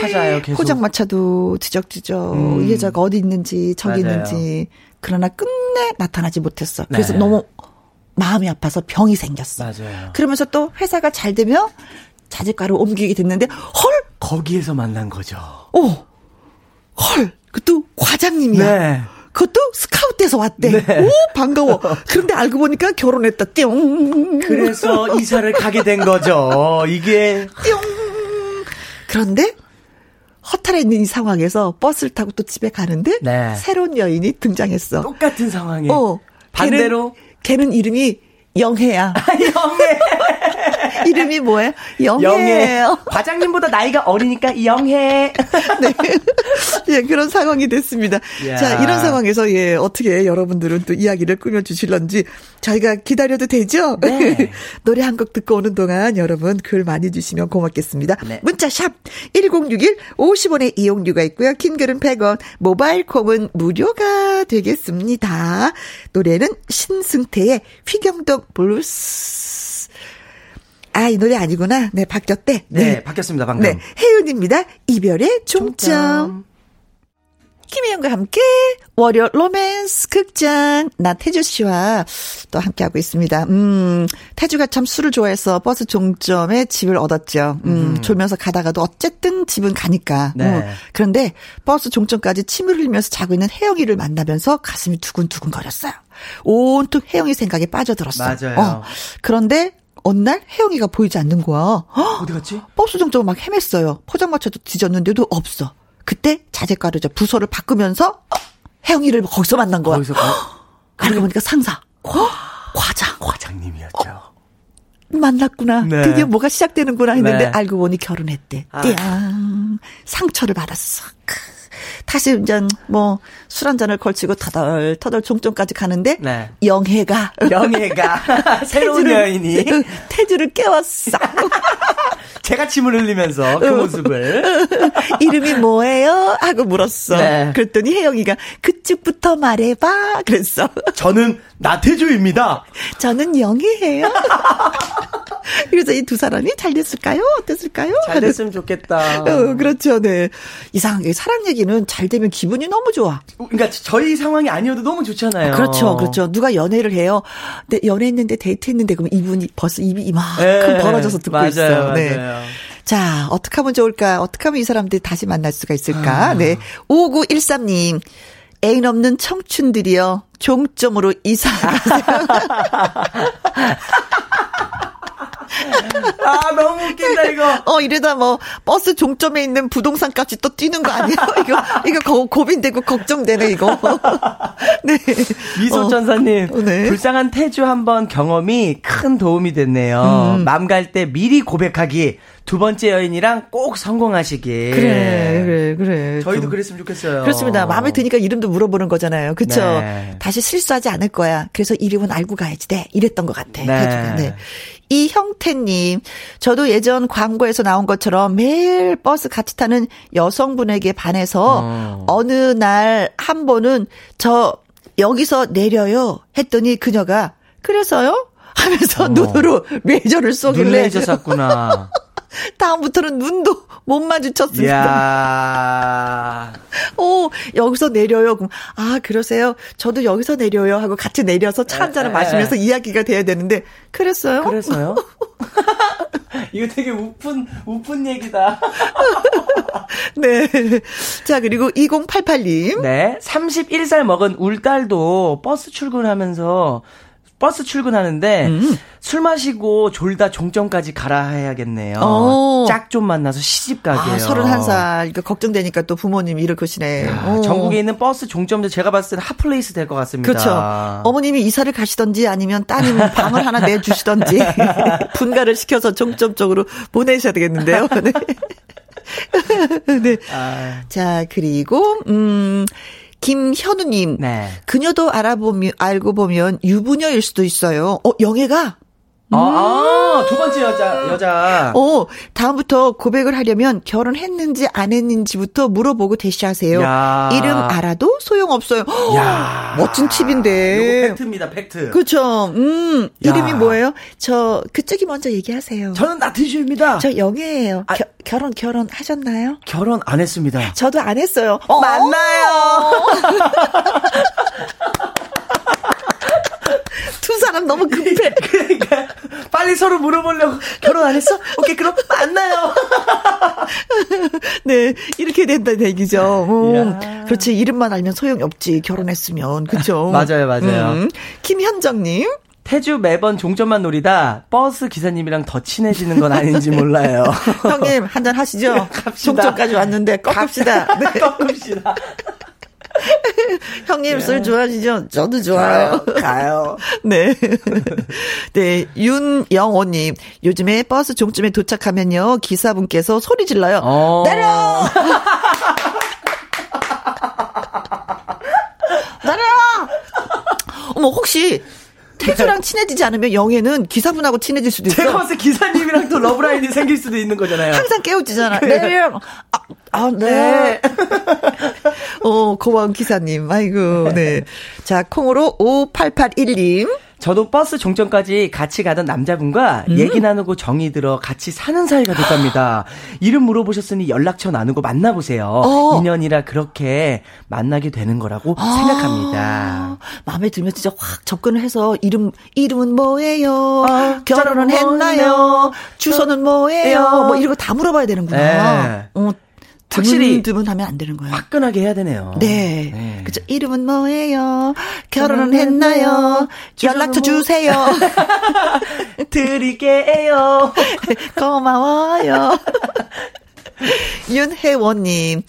찾아요, 계속. 포장마차도 지적지적 음. 이 여자가 어디 있는지 저기 맞아요. 있는지. 그러나 끝내 나타나지 못했어. 그래서 네. 너무 마음이 아파서 병이 생겼어. 맞아요. 그러면서 또 회사가 잘 되며 자재가로 옮기게 됐는데 헐! 거기에서 만난 거죠. 오! 헐! 그것도 과장님이야. 네. 그것도 스카우트에서 왔대. 네. 오, 반가워. 그런데 알고 보니까 결혼했다. 띵. 그래서 이사를 가게 된 거죠. 이게. 띵. 그런데 허탈해 있는 이 상황에서 버스를 타고 또 집에 가는데 네. 새로운 여인이 등장했어. 똑같은 상황에. 어, 반대로. 걔는, 걔는 이름이 영혜야. 영혜. 이름이 뭐예요? 영혜예요. 영혜. 과장님보다 나이가 어리니까 영혜. 네. 예, 그런 상황이 됐습니다. 야. 자, 이런 상황에서 예, 어떻게 여러분들은 또 이야기를 꾸며주실런지 저희가 기다려도 되죠? 네. 노래 한 곡 듣고 오는 동안 여러분 글 많이 주시면 고맙겠습니다. 네. 문자 샵 일공육일 오십 원의 이용료가 있고요. 긴 글은 백 원, 모바일 콩은 무료가 되겠습니다. 노래는 신승태의 휘경동 블루스. 아, 이 노래 아니구나. 네, 바뀌었대. 네, 네 바뀌었습니다. 방금. 네, 혜윤입니다. 이별의 종점. 김혜영과 함께 월요 로맨스 극장 나태주 씨와 또 함께하고 있습니다. 음, 태주가 참 술을 좋아해서 버스 종점에 집을 얻었죠. 음, 음. 졸면서 가다가도 어쨌든 집은 가니까. 네. 음, 그런데 버스 종점까지 침을 흘리면서 자고 있는 혜영이를 만나면서 가슴이 두근두근 거렸어요. 온통 혜영이 생각에 빠져들었어요. 맞아요. 어, 그런데 어느 날 혜영이가 보이지 않는 거야. 허? 어디 갔지? 버스 종점을 막 헤맸어요. 포장마차도 뒤졌는데도 없어. 그때 자재가루 부서를 바꾸면서 혜영이를 거기서 만난 거야. 거기서 알고 보니까 상사, 어? 과장, 과장님이었죠. 어? 만났구나. 네. 드디어 뭐가 시작되는구나 했는데 네. 알고 보니 결혼했대. 아. 띠앙 상처를 받았어. 크. 다시 이제 뭐 술 한 잔을 걸치고 터덜 터덜 종점까지 가는데 네. 영혜가 영혜가 새로운 여인이 태주를 깨웠어. 제가 침을 흘리면서 그 모습을 이름이 뭐예요? 하고 물었어. 네. 그랬더니 혜영이가 그쪽부터 말해봐 그랬어. 저는 나태주입니다. 저는 영희예요. 그래서 이 두 사람이 잘 됐을까요? 어땠을까요? 잘 됐으면 좋겠다. 어, 그렇죠. 네. 이상하게 사랑 얘기는 잘 되면 기분이 너무 좋아. 그러니까 저희 상황이 아니어도 너무 좋잖아요. 그렇죠. 그렇죠. 누가 연애를 해요. 근데 연애했는데 데이트했는데 그럼 이분이 벌써 입이 이만큼 네. 벌어져서 듣고 맞아요, 있어요. 맞아요. 네. 자, 어떻게 하면 좋을까? 어떻게 하면 이 사람들이 다시 만날 수가 있을까? 아. 네. 오구일삼 님. 애인 없는 청춘들이요. 종점으로 이사 가세요. 아, 너무 웃긴다, 이거. 어, 이러다 뭐, 버스 종점에 있는 부동산 값이 또 뛰는 거 아니에요? 이거, 이거 고, 고민되고 걱정되네, 이거. 네. 미소천사님. 어, 네. 불쌍한 태주 한번 경험이 큰 도움이 됐네요. 음. 맘 갈 때 미리 고백하기. 두 번째 여인이랑 꼭 성공하시길. 그래, 그래, 그래. 저희도 좀. 그랬으면 좋겠어요. 그렇습니다. 마음에 드니까 이름도 물어보는 거잖아요. 그쵸? 네. 다시 실수하지 않을 거야. 그래서 이름은 알고 가야지 돼. 이랬던 것 같아. 네. 네. 이형태님, 저도 예전 광고에서 나온 것처럼 매일 버스 같이 타는 여성분에게 반해서 어. 어느 날 한 번은 저 여기서 내려요. 했더니 그녀가 그래서요? 하면서 어. 눈으로 레이저를 쏘길래. 눈 레이저 쐈구나. 다음부터는 눈도 못 마주쳤습니다. 오, 여기서 내려요. 그럼, 아, 그러세요? 저도 여기서 내려요. 하고 같이 내려서 차 한 잔을 에, 마시면서 에. 이야기가 돼야 되는데, 그랬어요? 그랬어요? 이거 되게 웃픈, 웃픈 얘기다. 네. 자, 그리고 이공팔팔 님. 네. 서른한 살 먹은 울 딸도 버스 출근하면서 버스 출근하는데 음. 술 마시고 졸다 종점까지 가라 해야겠네요. 오. 짝 좀 만나서 시집 가게요. 아, 서른한 살. 그러니까 걱정되니까 또 부모님이 이럴 것이네. 야, 전국에 있는 버스 종점도 제가 봤을 때는 핫플레이스 될 것 같습니다. 그렇죠. 어머님이 이사를 가시던지 아니면 따님 방을 하나 내주시던지 분가를 시켜서 종점 쪽으로 보내셔야 되겠는데요. 네. 네. 아. 자, 그리고 음. 김현우님, 네. 그녀도 알아보면, 알고 보면 유부녀일 수도 있어요. 어, 영애가? 음. 아, 두 번째 여자, 여자. 어, 다음부터 고백을 하려면 결혼했는지 안 했는지부터 물어보고 대시하세요. 야. 이름 알아도 소용없어요. 야. 멋진 팁인데. 이거 팩트입니다, 팩트. 그쵸. 음, 야. 이름이 뭐예요? 저, 그쪽이 먼저 얘기하세요. 저는 나태주입니다. 저 영애예요. 아. 겨, 결혼, 결혼 하셨나요? 결혼 안 했습니다. 저도 안 했어요. 어. 만나요. 두 사람 너무 급해. 그러니까 빨리 서로 물어보려고 결혼 안 했어? 오케이 그럼 만나요. 네 이렇게 된다는 얘기죠. 음. 그렇지 이름만 알면 소용이 없지 결혼했으면 그렇죠. 맞아요 맞아요. 음. 김현정님. 태주 매번 종점만 노리다 버스 기사님이랑 더 친해지는 건 아닌지 몰라요. 형님 한잔 하시죠. 갑시다. 종점까지 왔는데 꺾읍시다. 네. 꺾읍시다. 형님 술 네. 좋아하시죠? 저도 좋아요. 가요. 가요. 네. 네. 윤영호님. 요즘에 버스 종점에 도착하면요. 기사분께서 소리 질러요. 어. 내려! 내려! 어머, 혹시. 태주랑 친해지지 않으면 영애는 기사분하고 친해질 수도 있어. 제가 봤을 때 기사님이랑 또 러브라인이 생길 수도 있는 거잖아요. 항상 깨우치잖아. 네. 아, 아, 네. 어, 고마운 기사님. 아이고, 네. 자, 콩으로 오팔팔일님. 저도 버스 종점까지 같이 가던 남자분과 음. 얘기 나누고 정이 들어 같이 사는 사이가 됐답니다. 이름 물어보셨으니 연락처 나누고 만나보세요. 어. 인연이라 그렇게 만나게 되는 거라고 아. 생각합니다. 마음에 들면 진짜 확 접근을 해서 이름, 이름은 뭐예요? 아, 결혼은 했나요? 주소는 뭐예요? 뭐 이런 거 다 물어봐야 되는구나. 어, 확실히 드문하면 안 되는 거예요. 화끈하게 해야 되네요. 네, 네. 그렇죠. 이름은 뭐예요? 결혼은 했나요? 연락처 뭐... 주세요. 드릴게요. 고마워요. 윤혜원님.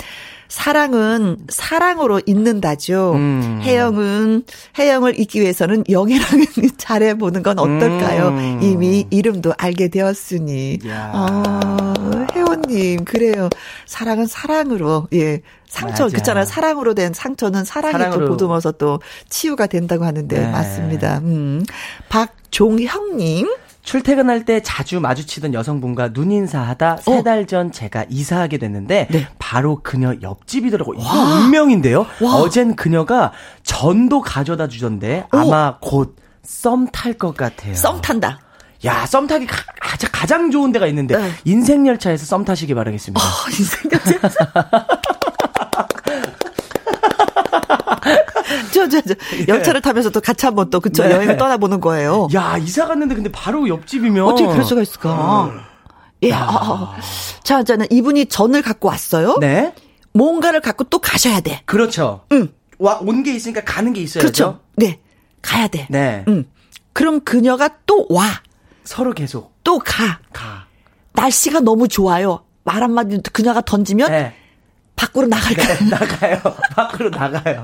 사랑은 사랑으로 잊는다죠. 음. 혜영은 혜영을 잊기 위해서는 영애랑 잘해보는 건 어떨까요? 음. 이미 이름도 알게 되었으니. 야. 아, 혜원님 그래요. 사랑은 사랑으로 예 상처 맞아. 그렇잖아요. 사랑으로 된 상처는 사랑이 사랑으로. 또 보듬어서 또 치유가 된다고 하는데 네. 맞습니다. 음. 박종형님. 출퇴근할 때 자주 마주치던 여성분과 눈인사하다 세 달 전 제가 이사하게 됐는데 네. 바로 그녀 옆집이더라고요. 이거 운명인데요. 와. 어젠 그녀가 전도 가져다 주던데 오. 아마 곧 썸 탈 것 같아요. 썸 탄다. 야, 썸 타기 가장, 가장 좋은 데가 있는데 네. 인생열차에서 썸 타시기 바라겠습니다. 어, 인생열차에서. 저, 저, 저. 열차를 타면서 또 같이 한번 또, 그쵸, 네. 여행을 떠나보는 거예요. 야, 이사 갔는데 근데 바로 옆집이면. 어떻게 그럴 수가 있을까. 음. 예, 아, 아. 자, 저는 이분이 전을 갖고 왔어요. 네. 뭔가를 갖고 또 가셔야 돼. 그렇죠. 응. 와, 온 게 있으니까 가는 게 있어야죠. 그렇죠. 네. 가야 돼. 네. 응. 그럼 그녀가 또 와. 서로 계속. 또 가. 가. 날씨가 너무 좋아요. 말 한마디 그녀가 던지면. 네. 밖으로 나갈까요? 네, 나가요. 밖으로 나가요.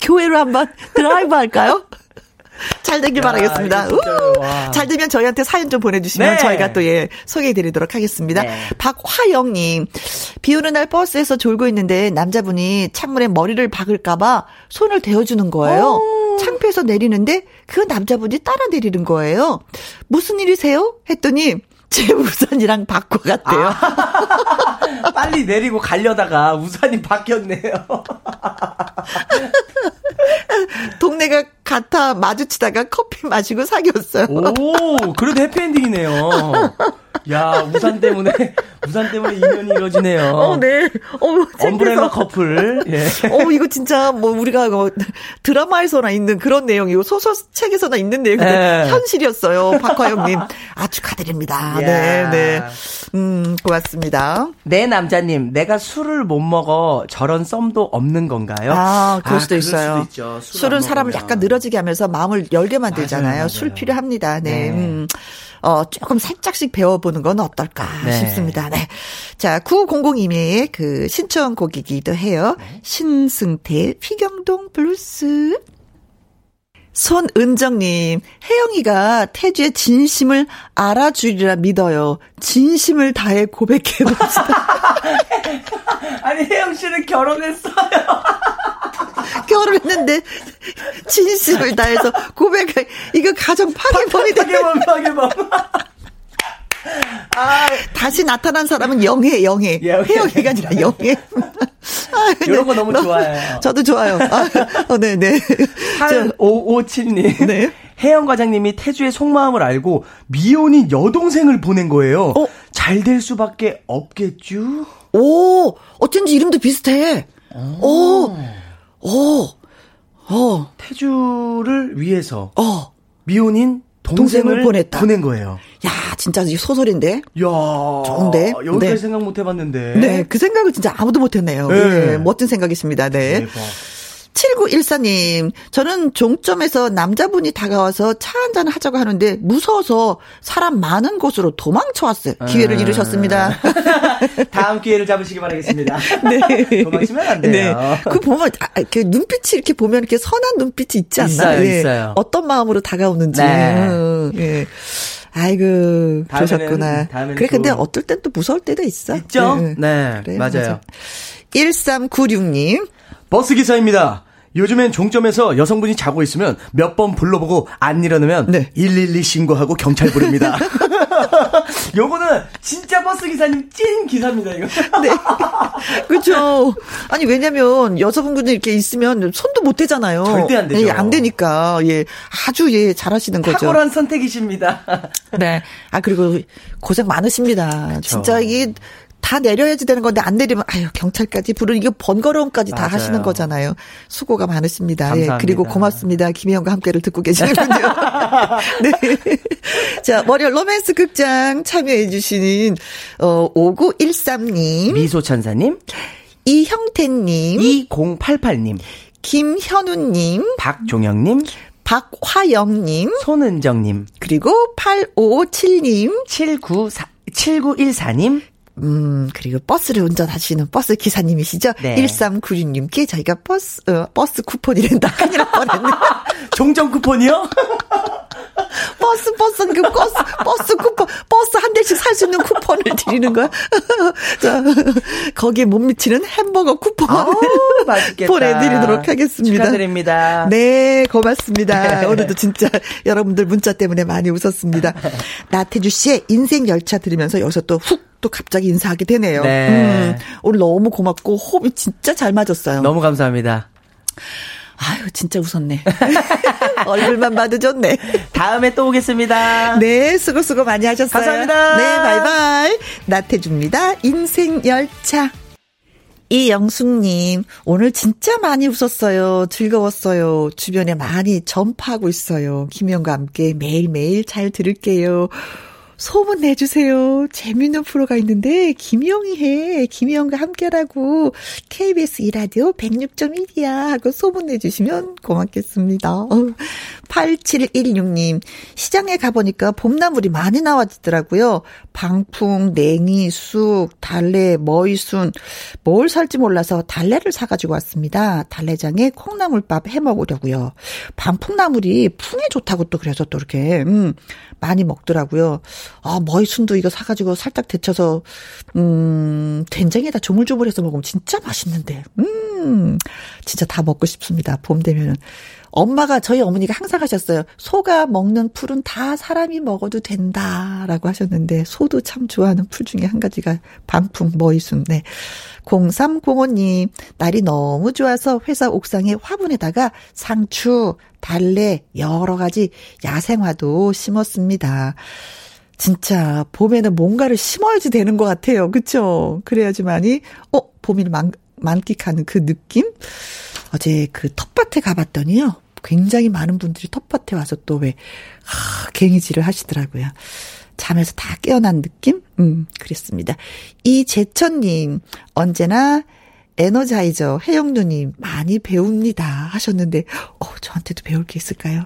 교회로 한번 드라이브 할까요? 잘 되길 야, 바라겠습니다. 잘 되면 저희한테 사연 좀 보내주시면 네. 저희가 또 예, 소개해드리도록 하겠습니다. 네. 박화영님. 비 오는 날 버스에서 졸고 있는데 남자분이 창문에 머리를 박을까봐 손을 대어주는 거예요. 오. 창피해서 내리는데 그 남자분이 따라 내리는 거예요. 무슨 일이세요? 했더니 제 우산이랑 바꿔갔대요. 아, 빨리 내리고 가려다가 우산이 바뀌었네요. 동네가 같아 마주치다가 커피 마시고 사귀었어요. 오, 그래도 해피엔딩이네요. 야, 우산 때문에 우산 때문에 인연이 이루어지네요. 어, 네. 어머, 엄브레마 커플. 예. 어, 이거 진짜 뭐 우리가 뭐 드라마에서나 있는 그런 내용이고 소설책에서나 있는 내용인데 현실이었어요. 박화영님 아주 축하드립니다. 야. 네, 네. 음, 고맙습니다. 내 남자님, 내가 술을 못 먹어 저런 썸도 없는 건가요? 아, 그럴 수도 아, 있어요. 수도 술은 사람을 약간 늘어지게 하면서 마음을 열게 만들잖아요. 맞아요, 맞아요. 술 필요합니다. 네. 네. 음. 어, 조금 살짝씩 배워보는 건 어떨까 네. 싶습니다. 네. 자, 구공공이의 그 신청곡이기도 해요. 네. 신승태, 피경동 블루스. 손은정님, 혜영이가 태주의 진심을 알아주리라 믿어요. 진심을 다해 고백해봅시다. 아니, 혜영 씨는 결혼했어요. 결혼했는데, 진심을 다해서 고백해. 이거 가정 파괴범이 되겠네. 파괴범, 파괴범. 아, 다시 나타난 사람은 영해, 영해. 예, 혜영이가 아니라 영해. 아, 이런 거 너무, 너무 좋아요. 저도 좋아요. 아, 어, 네네. 팔오오칠님. 네. 혜영 과장님이 태주의 속마음을 알고 미혼인 여동생을 보낸 거예요. 어? 잘 될 수밖에 없겠죠? 오, 어쩐지 이름도 비슷해. 오, 오, 오. 어. 태주를 위해서 어. 미혼인 동생을, 동생을 보냈다. 보낸 거예요. 야, 진짜 소설인데? 야, 좋은데? 여기까지 네. 생각 못 해봤는데. 네, 그 생각을 진짜 아무도 못 했네요. 네. 네, 멋진 생각이십니다. 네. 대박. 칠구일사님, 저는 종점에서 남자분이 다가와서 차 한잔을 하자고 하는데 무서워서 사람 많은 곳으로 도망쳐왔어요. 기회를 음. 잃으셨습니다. 다음 기회를 잡으시기 바라겠습니다. 네. 도망치면 안 돼요. 네. 그 보면, 아, 그 눈빛이 이렇게 보면 이렇게 선한 눈빛이 있지 않나? 있어요, 네. 있어요. 어떤 마음으로 다가오는지. 네. 음, 예. 아이고, 다음에는, 그러셨구나. 다음에는 그래, 또... 근데 어떨 땐 또 무서울 때도 있어. 있죠? 네. 네. 그래, 맞아요. 맞아. 일삼구육님. 버스기사입니다. 요즘엔 종점에서 여성분이 자고 있으면 몇 번 불러보고 안 일어나면 네. 일일이 신고하고 경찰 부릅니다. 요거는 진짜 버스기사님 찐 기사입니다, 이거. 네. 그죠. 아니, 왜냐면 여성분이 이렇게 있으면 손도 못 대잖아요. 절대 안 되죠. 예, 안 되니까. 예. 아주 예, 잘하시는 거죠. 탁월한 선택이십니다. 네. 아, 그리고 고생 많으십니다. 그쵸. 진짜 이게. 다 내려야지 되는 건데 안 내리면 아유 경찰까지 부르는 이거 번거로움까지 맞아요. 다 하시는 거잖아요. 수고가 많으십니다. 감사합니다. 예, 그리고 고맙습니다. 김혜영과 함께를 듣고 계시는군요. 네. 자, 월요일 로맨스 극장 참여해 주시는 어, 오구일삼님, 미소천사님, 이형태님, 이공팔팔님, 김현우님, 박종영님, 박화영님, 손은정님, 그리고 팔오오칠님, 칠구사, 칠구일사님, 음, 그리고 버스를 운전하시는 버스 기사님이시죠? 네. 일삼구육님께 저희가 버스, 어, 버스 쿠폰이란다. 큰일 날 뻔했네. 종점 쿠폰이요? 버스, 버스, 그 버스, 버스 쿠폰, 버스 한 대씩 살 수 있는 쿠폰을 드리는 거야. 자, 거기에 못 미치는 햄버거 쿠폰을 보내드리도록 하겠습니다. 축하드립니다. 네, 고맙습니다. 오늘도 진짜 여러분들 문자 때문에 많이 웃었습니다. 나태주 씨의 인생 열차 들으면서 여기서 또 훅 또 갑자기 인사하게 되네요. 네. 음, 오늘 너무 고맙고 호흡이 진짜 잘 맞았어요. 너무 감사합니다. 아유, 진짜 웃었네. 얼굴만 봐도 좋네. 다음에 또 오겠습니다. 네, 수고 수고 많이 하셨어요. 감사합니다. 네, 바이바이. 나태주입니다. 인생 열차. 이영숙님, 오늘 진짜 많이 웃었어요. 즐거웠어요. 주변에 많이 전파하고 있어요. 김영과 함께 매일매일 잘 들을게요. 소문 내주세요. 재밌는 프로가 있는데 김영이 해. 김영과 함께라고 케이비에스 일 라디오 백육 점 일이야 하고 소문 내주시면 고맙겠습니다. 팔칠일육님, 시장에 가보니까 봄나물이 많이 나와지더라고요. 방풍, 냉이, 쑥, 달래, 머위순. 뭘 살지 몰라서 달래를 사가지고 왔습니다. 달래장에 콩나물밥 해먹으려고요. 방풍나물이 풍에 좋다고 또 그래서 또 이렇게 음, 많이 먹더라고요. 아, 머위순도 이거 사가지고 살짝 데쳐서, 음, 된장에다 조물조물해서 먹으면 진짜 맛있는데, 음, 진짜 다 먹고 싶습니다. 봄 되면은. 엄마가, 저희 어머니가 항상 하셨어요. 소가 먹는 풀은 다 사람이 먹어도 된다라고 하셨는데, 소도 참 좋아하는 풀 중에 한 가지가 방풍, 머위순. 네. 공삼공오님, 날이 너무 좋아서 회사 옥상에 화분에다가 상추, 달래, 여러 가지 야생화도 심었습니다. 진짜 봄에는 뭔가를 심어야지 되는 것 같아요. 그렇죠? 그래야지만이 어 봄을 만, 만끽하는 그 느낌? 어제 그 텃밭에 가봤더니요. 굉장히 많은 분들이 텃밭에 와서 또 왜 아, 갱이질을 하시더라고요. 잠에서 다 깨어난 느낌? 음, 그랬습니다. 이재천님, 언제나 에너자이저 혜영 누님 많이 배웁니다 하셨는데 어 저한테도 배울 게 있을까요?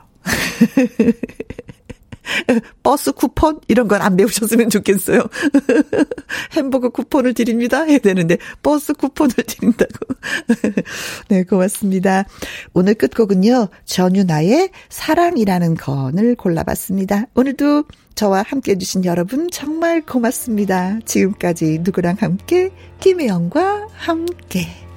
버스 쿠폰 이런 건 안 배우셨으면 좋겠어요. 햄버거 쿠폰을 드립니다 해야 되는데 버스 쿠폰을 드린다고. 네, 고맙습니다. 오늘 끝곡은요, 전유나의 사랑이라는 건을 골라봤습니다. 오늘도 저와 함께해 주신 여러분 정말 고맙습니다. 지금까지 누구랑 함께, 김혜영과 함께.